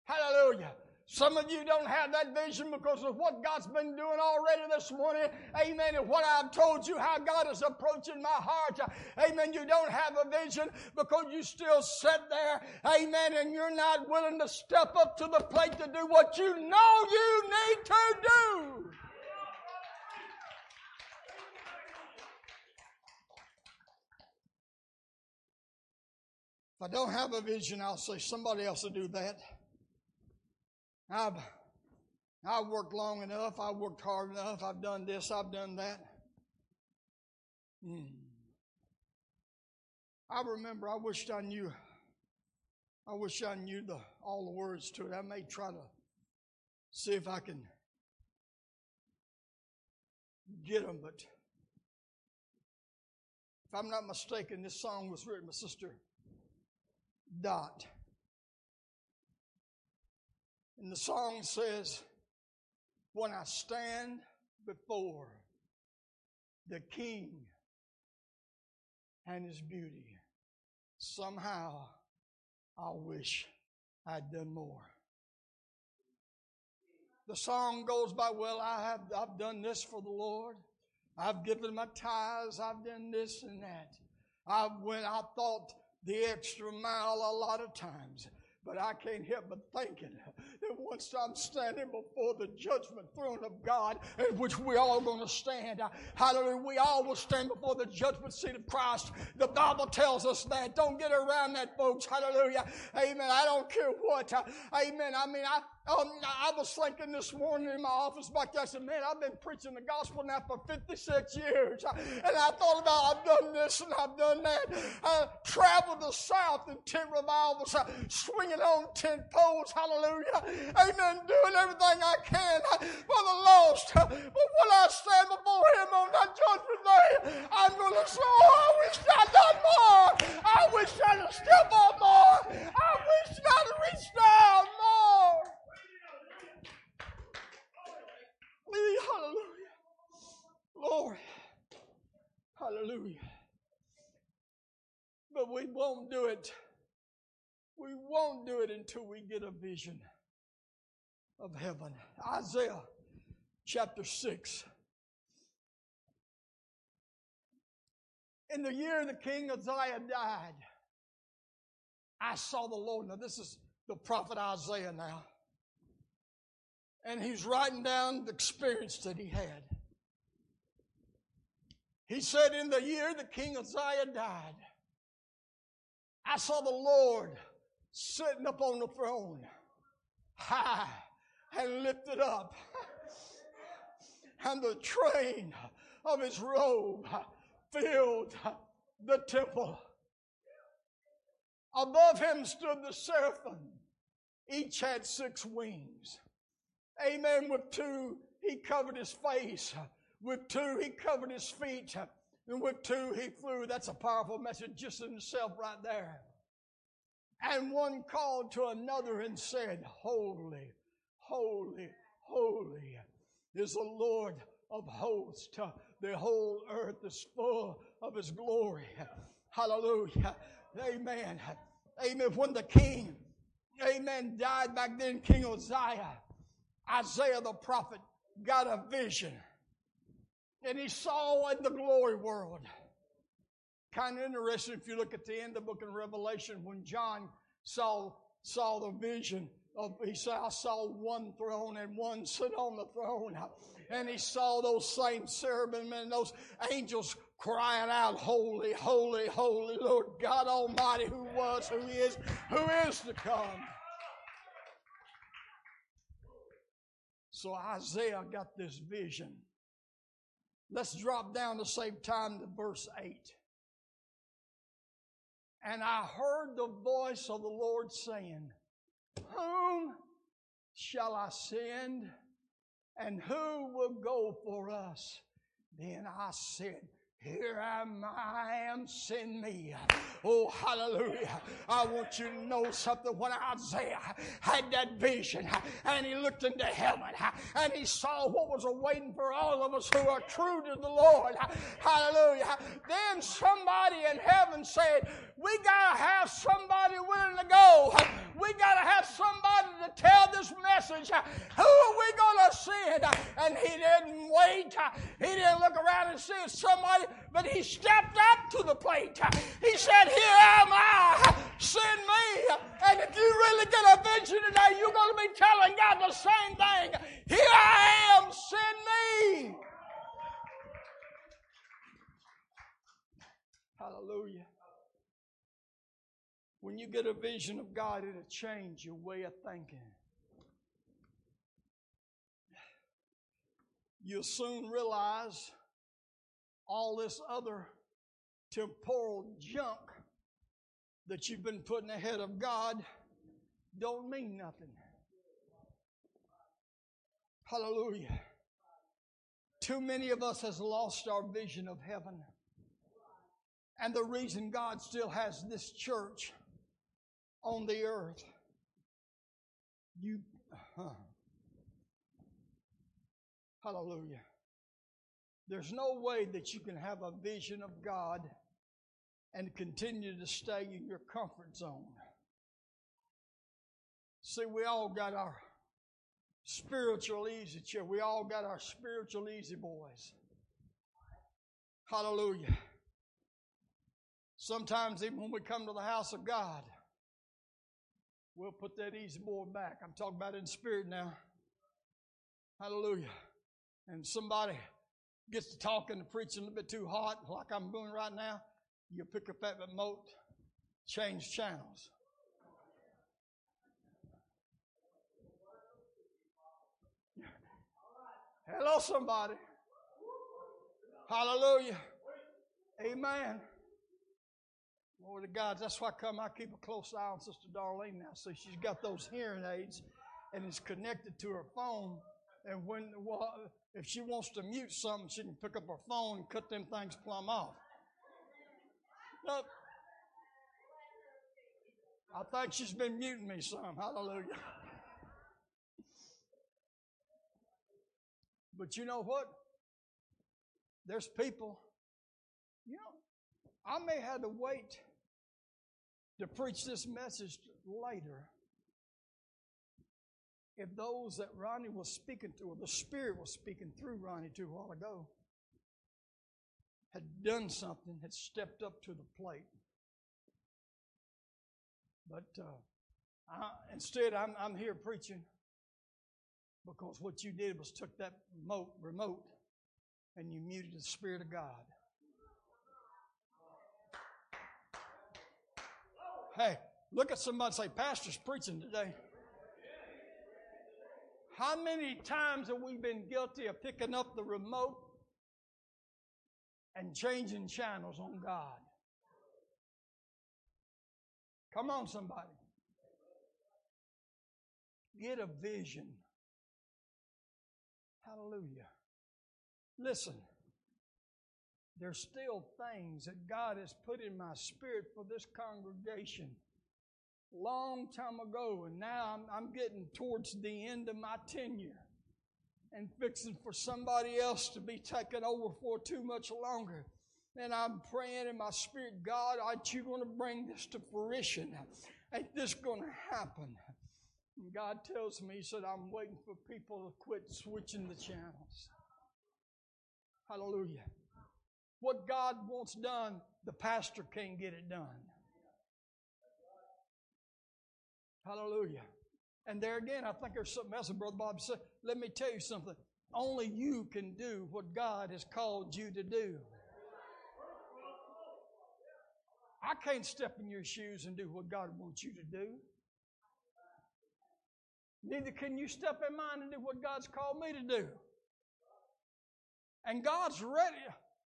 Hallelujah. Some of you don't have that vision because of what God's been doing already this morning. Amen. And what I've told you, how God is approaching my heart. Amen. You don't have a vision because you still sit there. Amen. And you're not willing to step up to the plate to do what you know you need to do. If I don't have a vision, I'll say somebody else will do that. I've, I've worked long enough. I've worked hard enough. I've done this. I've done that. Mm. I remember, I wished I knew, I wish I knew the, all the words to it. I may try to see if I can get them, but if I'm not mistaken, this song was written by Sister Dot. And the song says, when I stand before the King and his beauty, somehow I wish I'd done more. The song goes by, well, I have, I've done this for the Lord. I've given my tithes. I've done this and that. I went, I thought the extra mile a lot of times. But I can't help but thinking that once I'm standing before the judgment throne of God, in which we're all going to stand, hallelujah, we all will stand before the judgment seat of Christ. The Bible tells us that. Don't get around that, folks. Hallelujah. Amen. I don't care what. Amen. I mean, I... Um, I was thinking this morning in my office back there, I said, man, I've been preaching the gospel now for fifty-six years. And I thought about, I've done this and I've done that. I traveled the South in tent revivals, swinging on tent poles, hallelujah. Amen, doing everything I can for the lost. But when I stand before him on that judgment day, I'm going to say, oh, I wish I'd done more. I wish I'd have stepped on more. I wish I'd have reached out more. Hallelujah. Glory. Hallelujah. But we won't do it. We won't do it until we get a vision of heaven. Isaiah chapter six. In the year the king Uzziah died, I saw the Lord. Now this is the prophet Isaiah now. And he's writing down the experience that he had. He said, in the year the king Uzziah died, I saw the Lord sitting up on the throne, high and lifted up. and the train of his robe filled the temple. Above him stood the seraphim. Each had six wings. Amen. With two, he covered his face. With two, he covered his feet. And with two, he flew. That's a powerful message just in itself right there. And one called to another and said, Holy, holy, holy is the Lord of hosts. The whole earth is full of his glory. Hallelujah. Amen. Amen. When the king, amen, died back then, King Uzziah, Isaiah the prophet got a vision. And he saw in the glory world. Kind of interesting if you look at the end of the book of Revelation when John saw, saw the vision. Of, he said, I saw one throne and one sit on the throne. And he saw those same cherubim and those angels crying out, Holy, holy, holy, Lord God Almighty, who was, who is, who is to come. So Isaiah got this vision. Let's drop down to save time to verse eight. And I heard the voice of the Lord saying, Whom shall I send, and who will go for us? Then I said, Here am I, am send me. Oh, hallelujah. I want you to know something. When Isaiah had that vision and he looked into heaven and he saw what was awaiting for all of us who are true to the Lord. Hallelujah. Then somebody in heaven said, We got to have somebody willing to go. We got to have somebody to tell this message. Who are we going to send? And he didn't wait. He didn't look around and see if somebody. But he stepped up to the plate. He said, Here am I. Send me. And if you really get a vision today, you're going to be telling God the same thing. Here I am. Send me. Hallelujah. When you get a vision of God, it'll change your way of thinking. You'll soon realize all this other temporal junk that you've been putting ahead of God don't mean nothing. Hallelujah. Too many of us has lost our vision of heaven. And the reason God still has this church on the earth, you, huh. Hallelujah. There's no way that you can have a vision of God and continue to stay in your comfort zone. See, we all got our spiritual easy chair. We all got our spiritual easy boys. Hallelujah. Sometimes even when we come to the house of God, we'll put that easy boy back. I'm talking about it in spirit now. Hallelujah. And somebody gets to talking and preaching a little bit too hot, like I'm doing right now, you pick up that remote, change channels. Hello, somebody. Hallelujah. Amen. Glory to God. That's why I come. I keep a close eye on Sister Darlene now. So she's got those hearing aids and it's connected to her phone. And when well, if she wants to mute something, she can pick up her phone and cut them things plumb off. Look, I think she's been muting me some. Hallelujah. But you know what? There's people, you know, I may have to wait to preach this message later. If those that Ronnie was speaking to, or the Spirit was speaking through Ronnie to a while ago, had done something, had stepped up to the plate. But uh, I, instead, I'm, I'm here preaching because what you did was took that remote, remote and you muted the Spirit of God. Hey, look at somebody and say, Pastor's preaching today. How many times have we been guilty of picking up the remote and changing channels on God? Come on, somebody. Get a vision. Hallelujah. Listen, there's still things that God has put in my spirit for this congregation long time ago, and now I'm, I'm getting towards the end of my tenure and fixing for somebody else to be taken over for too much longer. And I'm praying in my spirit, God, aren't you going to bring this to fruition? Ain't this going to happen? And God tells me, he said, I'm waiting for people to quit switching the channels. Hallelujah. What God wants done, the pastor can't get it done. Hallelujah. And there again, I think there's something else that Brother Bob said. Let me tell you something. Only you can do what God has called you to do. I can't step in your shoes and do what God wants you to do. Neither can you step in mine and do what God's called me to do. And God's ready,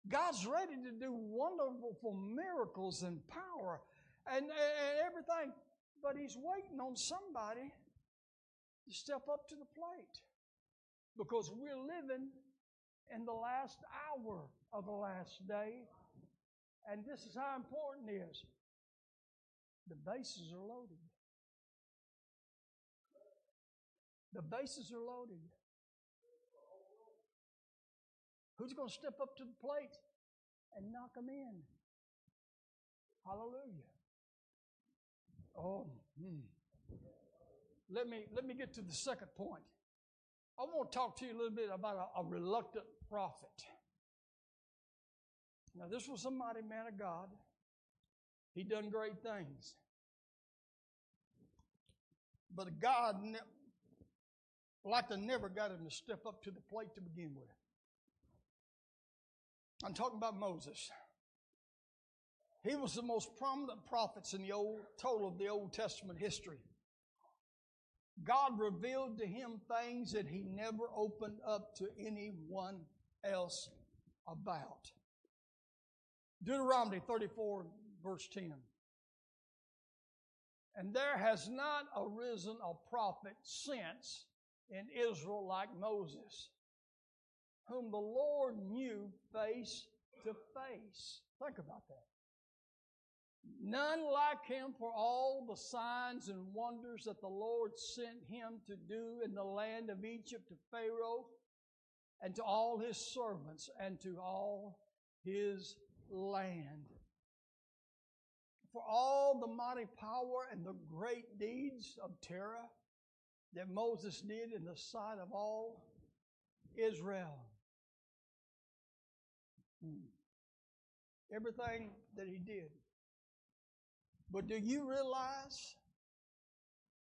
God's ready to do wonderful miracles and power and, and, and everything. But he's waiting on somebody to step up to the plate, because we're living in the last hour of the last day. And this is how important it is. The bases are loaded. The bases are loaded. Who's going to step up to the plate and knock them in? Hallelujah. Oh, hmm. Let me let me get to the second point. I want to talk to you a little bit about a, a reluctant prophet. Now, this was a mighty man of God. He done great things. But God, ne- like I never got him to step up to the plate to begin with. I'm talking about Moses. He was the most prominent prophets in the old total of the Old Testament history. God revealed to him things that he never opened up to anyone else about. Deuteronomy thirty-four, verse ten. And there has not arisen a prophet since in Israel like Moses, whom the Lord knew face to face. Think about that. None like him for all the signs and wonders that the Lord sent him to do in the land of Egypt to Pharaoh and to all his servants and to all his land. For all the mighty power and the great deeds of terror that Moses did in the sight of all Israel. Hmm. Everything that he did. But do you realize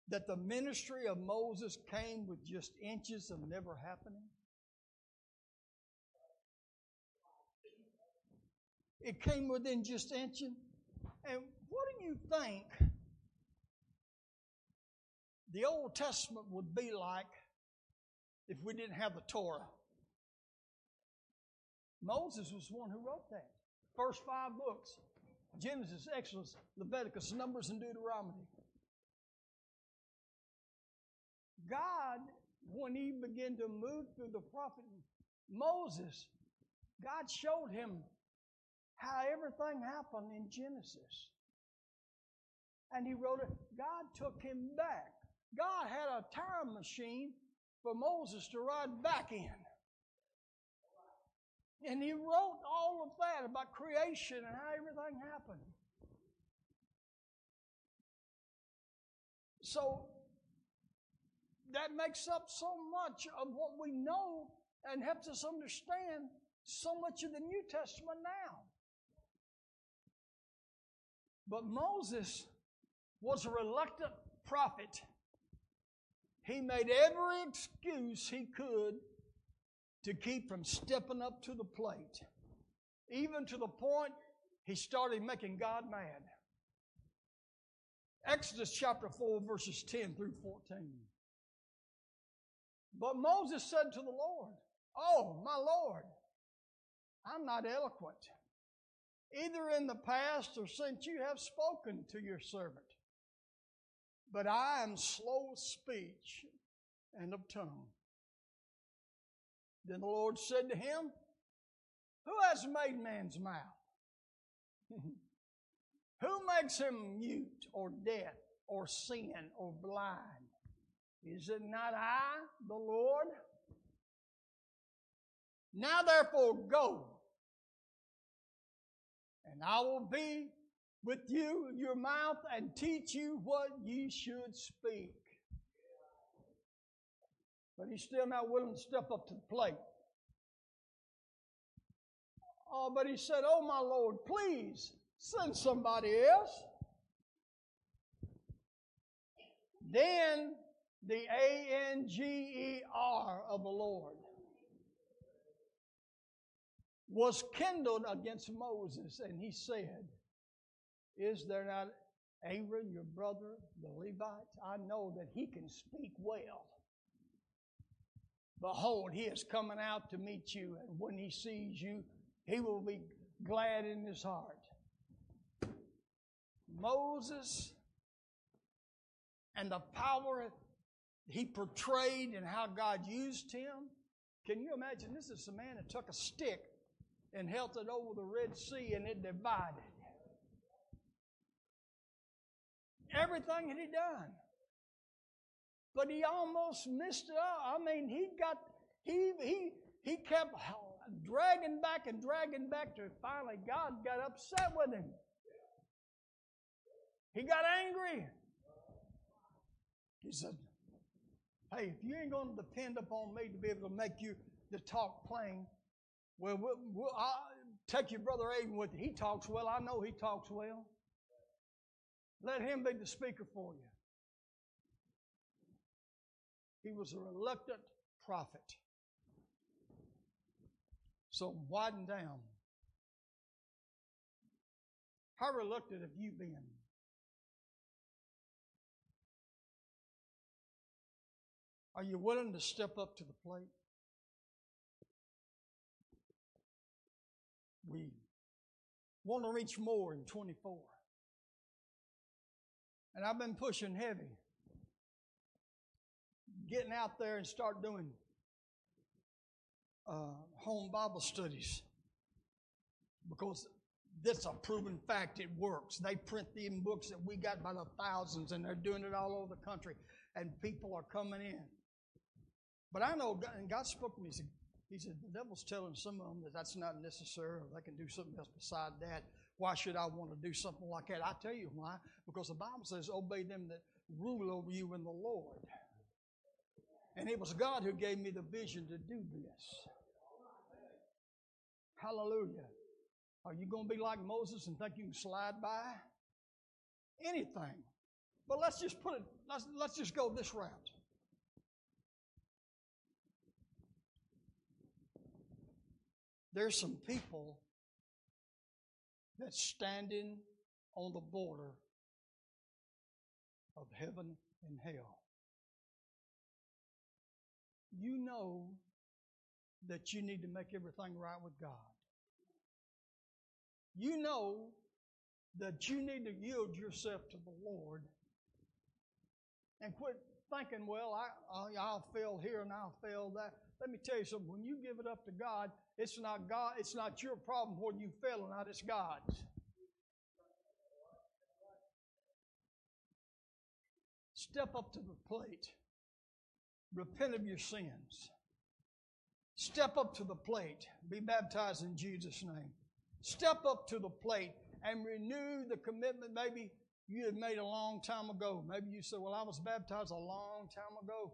that the ministry of Moses came with just inches of never happening? It came within just inches. And what do you think the Old Testament would be like if we didn't have the Torah? Moses was the one who wrote that. First five books. Genesis, Exodus, Leviticus, Numbers, and Deuteronomy. God, when he began to move through the prophet Moses, God showed him how everything happened in Genesis. And he wrote it. God took him back. God had a time machine for Moses to ride back in. And he wrote all of that about creation and how everything happened. So that makes up so much of what we know and helps us understand so much of the New Testament now. But Moses was a reluctant prophet. He made every excuse he could to keep from stepping up to the plate. Even to the point he started making God mad. Exodus chapter four, verses ten through fourteen. But Moses said to the Lord, "Oh, my Lord, I'm not eloquent, either in the past or since you have spoken to your servant. But I am slow of speech and of tongue." Then the Lord said to him, "Who has made man's mouth? Who makes him mute or deaf or sin or blind? Is it not I, the Lord? Now therefore go, and I will be with you in your mouth and teach you what ye should speak." But he's still not willing to step up to the plate. Oh, but he said, "Oh, my Lord, please send somebody else." Then the anger of the Lord was kindled against Moses, and he said, "Is there not Aaron, your brother, the Levite? I know that he can speak well. Behold, he is coming out to meet you, and when he sees you, he will be glad in his heart." Moses and the power he portrayed and how God used him. Can you imagine? This is the man that took a stick and held it over the Red Sea, and it divided. Everything that he done. But he almost missed it all. I mean, he got, he, he, he kept dragging back and dragging back till finally God got upset with him. He got angry. He said, "Hey, if you ain't going to depend upon me to be able to make you the talk plain, Well, we'll, we'll I'll take your brother Aiden with you. He talks well. I know he talks well. Let him be the speaker for you." He was a reluctant prophet. So widen down. How reluctant have you been? Are you willing to step up to the plate? We want to reach more in twenty-four. And I've been pushing heavy. Getting out there and start doing uh, home Bible studies. Because that's a proven fact. It works. They print the books that we got by the thousands, and they're doing it all over the country. And people are coming in. But I know, God, and God spoke to me, said, He said, "The devil's telling some of them that that's not necessary, or they can do something else beside that. Why should I want to do something like that?" I tell you why. Because the Bible says, "Obey them that rule over you in the Lord." And it was God who gave me the vision to do this. Hallelujah. Are you going to be like Moses and think you can slide by anything? But let's just put it, let's, let's just go this route. There's some people that's standing on the border of heaven and hell. You know that you need to make everything right with God. You know that you need to yield yourself to the Lord and quit thinking, well, I, I'll fail here and I'll fail that. Let me tell you something. When you give it up to God, it's not God. It's not your problem whether you fail or not. It's God's. Step up to the plate. Repent of your sins. Step up to the plate. Be baptized in Jesus' name. Step up to the plate and renew the commitment maybe you had made a long time ago. Maybe you said, "Well, I was baptized a long time ago."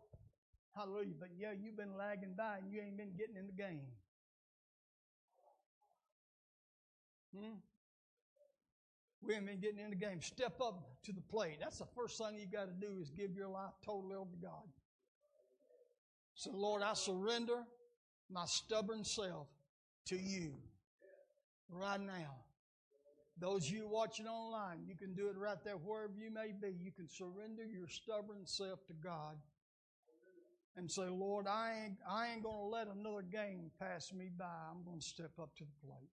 Hallelujah. But yeah, you've been lagging by and you ain't been getting in the game. Hmm? We ain't been getting in the game. Step up to the plate. That's the first thing you got to do is give your life totally over to God. So, "Lord, I surrender my stubborn self to you right now." Those of you watching online, you can do it right there wherever you may be. You can surrender your stubborn self to God. and say, Lord, I ain't, I ain't going to let another game pass me by. I'm going to step up to the plate.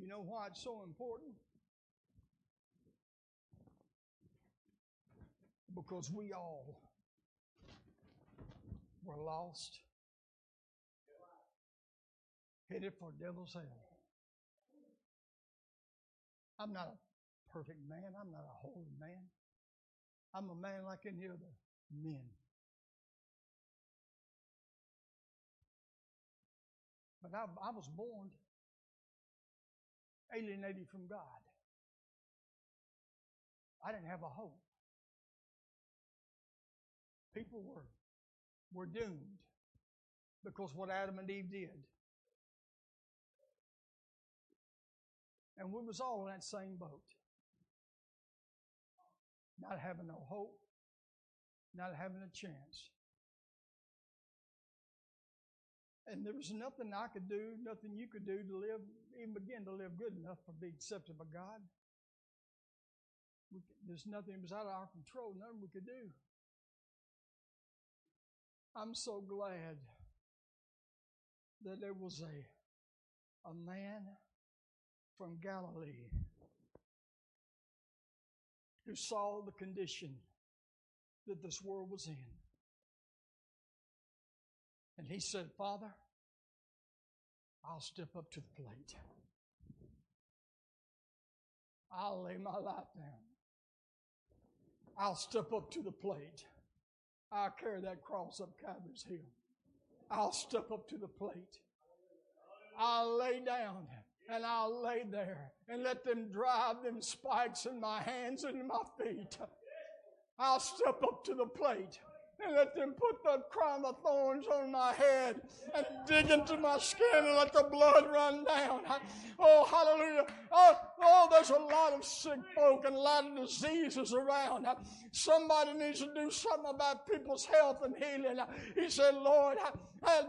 You know why it's so important? Because we all were lost, headed for devil's hell. I'm not a perfect man. I'm not a holy man. I'm a man like any other men. But I, I was born alienated from God. I didn't have a hope. People were, were doomed because what Adam and Eve did. And we was all in that same boat. Not having no hope. Not having a chance. And there was nothing I could do, nothing you could do to live, even begin to live good enough to be accepted by God. We could, there's nothing that was out of our control, nothing we could do. I'm so glad that there was a, a man from Galilee who saw the condition that this world was in. And he said, Father, I'll step up to the plate. I'll lay my life down. I'll step up to the plate. I'll carry that cross up Calvary's hill. I'll step up to the plate. I'll lay down and I'll lay there and let them drive them spikes in my hands and in my feet. I'll step up to the plate and let them put the crown of thorns on my head and dig into my skin and let the blood run down. Oh, hallelujah. Oh, oh, there's a lot of sick folk and a lot of diseases around. Somebody needs to do something about people's health and healing. He said, Lord,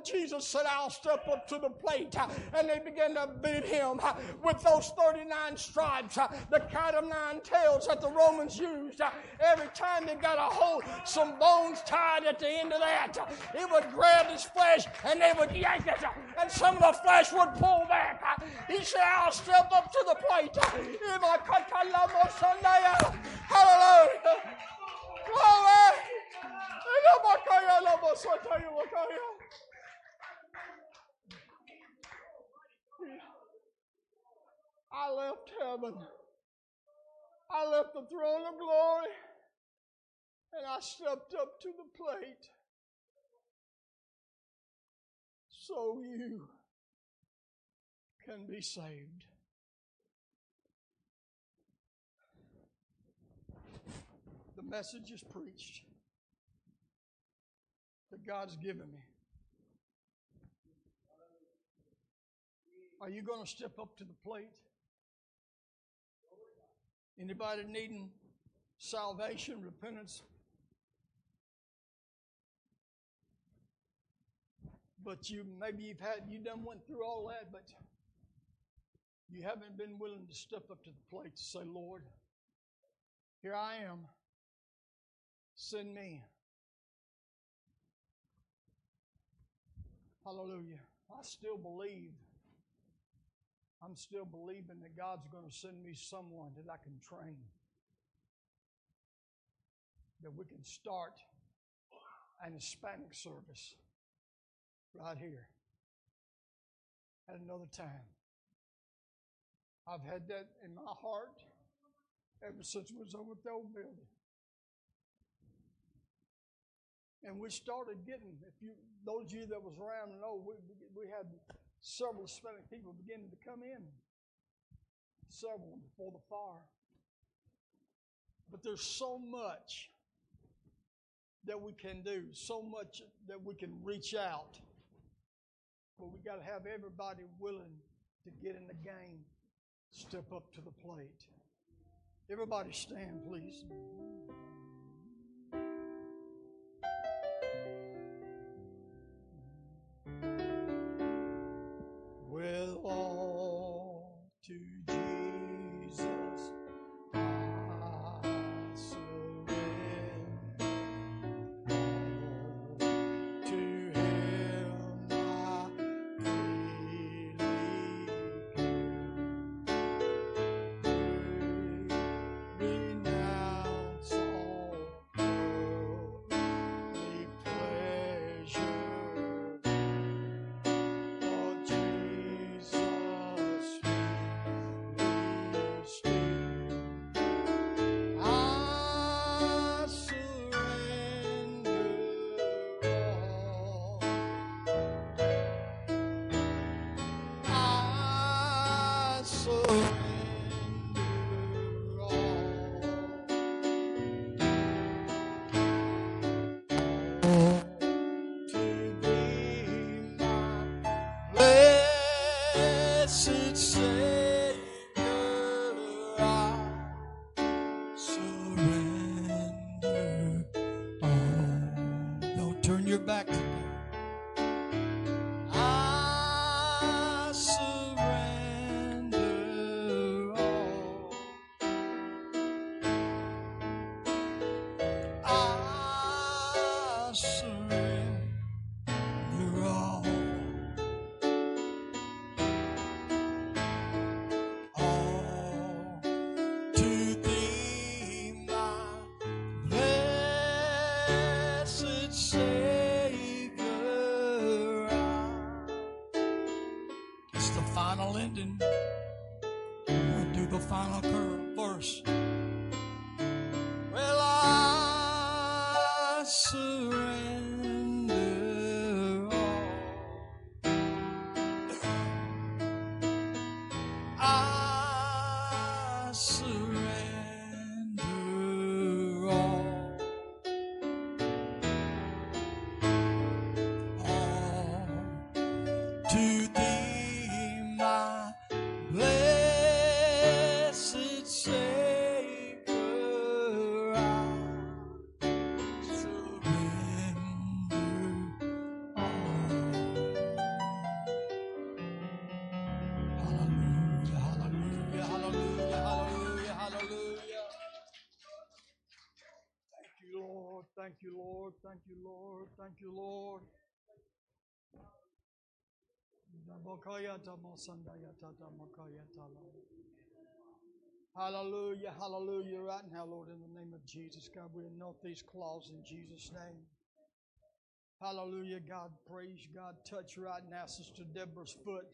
Jesus said, I'll step up to the plate. And they began to beat him with those thirty-nine stripes, the cat of nine tails that the Romans used. Every time they got a hold, some bones tied at the end of that. It would grab his flesh and they would yank it and some of the flesh would pull back. He said, I'll step up to the plate. Hallelujah. Glory. I left heaven. I left the throne of glory. And I stepped up to the plate so you can be saved. The message is preached that God's given me. Are you going to step up to the plate? Anybody needing salvation, repentance? But you maybe you've had you done went through all that, but you haven't been willing to step up to the plate to say, Lord, here I am. Send me. Hallelujah. I still believe. I'm still believing that God's going to send me someone that I can train. That we can start an Hispanic service right here at another time. I've had that in my heart ever since we was over at the old building. And we started getting, if you, those of you that was around and old, we, we had several Hispanic people beginning to come in. Several before the fire. But there's so much that we can do, so much that we can reach out. But we got to have everybody willing to get in the game, step up to the plate. Everybody stand, please. With all to Jesus. bending. Going through the final curve verse. Well, I surrender all. I surrender all. All to thee, my blessed Savior. Thank you, Lord. Thank you, Lord. Thank you, Lord. Hallelujah. Hallelujah. Right now, Lord, in the name of Jesus, God, we anoint these cloths in Jesus' name. Hallelujah. God, praise God. Touch right now Sister Deborah's foot.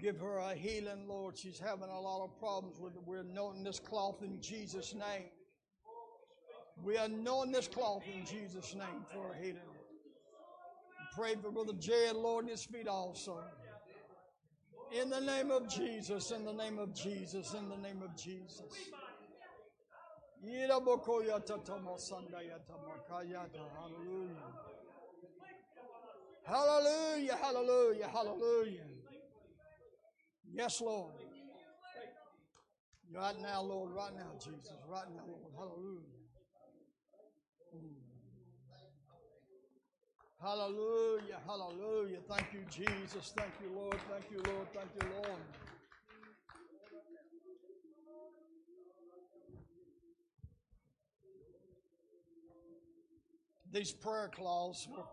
Give her a healing, Lord. She's having a lot of problems with it. We're anointing this cloth in Jesus' name. We anoint this cloth in Jesus' name for a healing. Pray for Brother Jared, Lord, and his feet also. In the name of Jesus, in the name of Jesus, in the name of Jesus. Hallelujah. Hallelujah, hallelujah, hallelujah. Yes, Lord. Right now, Lord, right now, Jesus, right now, Lord. Hallelujah. Hallelujah, hallelujah. Thank you, Jesus. Thank you, Lord. Thank you, Lord. Thank you, Lord. These prayer cloths for,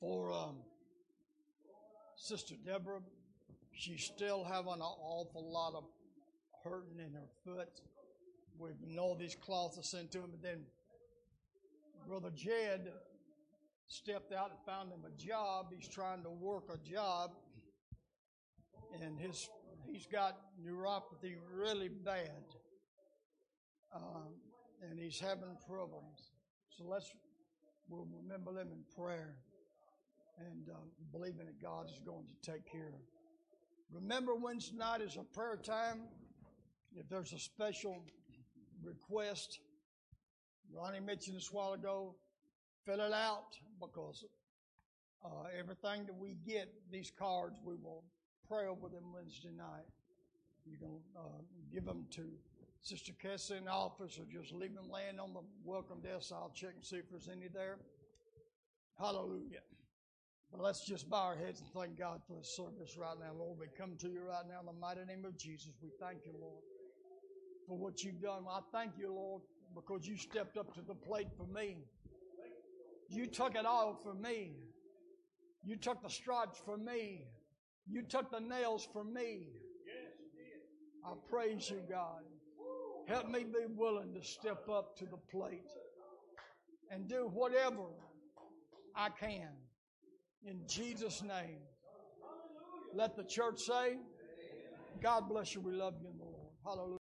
for um, Sister Deborah. She's still having an awful lot of hurting in her foot. We've known these cloths are sent to him, but then Brother Jed stepped out and found him a job. He's trying to work a job, and his he's got neuropathy really bad, um, and he's having problems. So let's we'll remember them in prayer, and um, believing that God is going to take care of them. Remember, Wednesday night is a prayer time. If there's a special request, Ronnie mentioned this a while ago, fill it out, because uh, everything that we get, these cards, we will pray over them Wednesday night. You can uh, give them to Sister Kessie in the office, or just leave them laying on the welcome desk. I'll check and see if there's any there. Hallelujah. But let's just bow our heads and thank God for His service right now. Lord, we come to you right now in the mighty name of Jesus. We thank you, Lord, for what you've done. I thank you, Lord, because you stepped up to the plate for me. You took it all for me. You took the stripes for me. You took the nails for me. I praise you, God. Help me be willing to step up to the plate and do whatever I can. In Jesus' name. Let the church say, God bless you. We love you in the Lord. Hallelujah.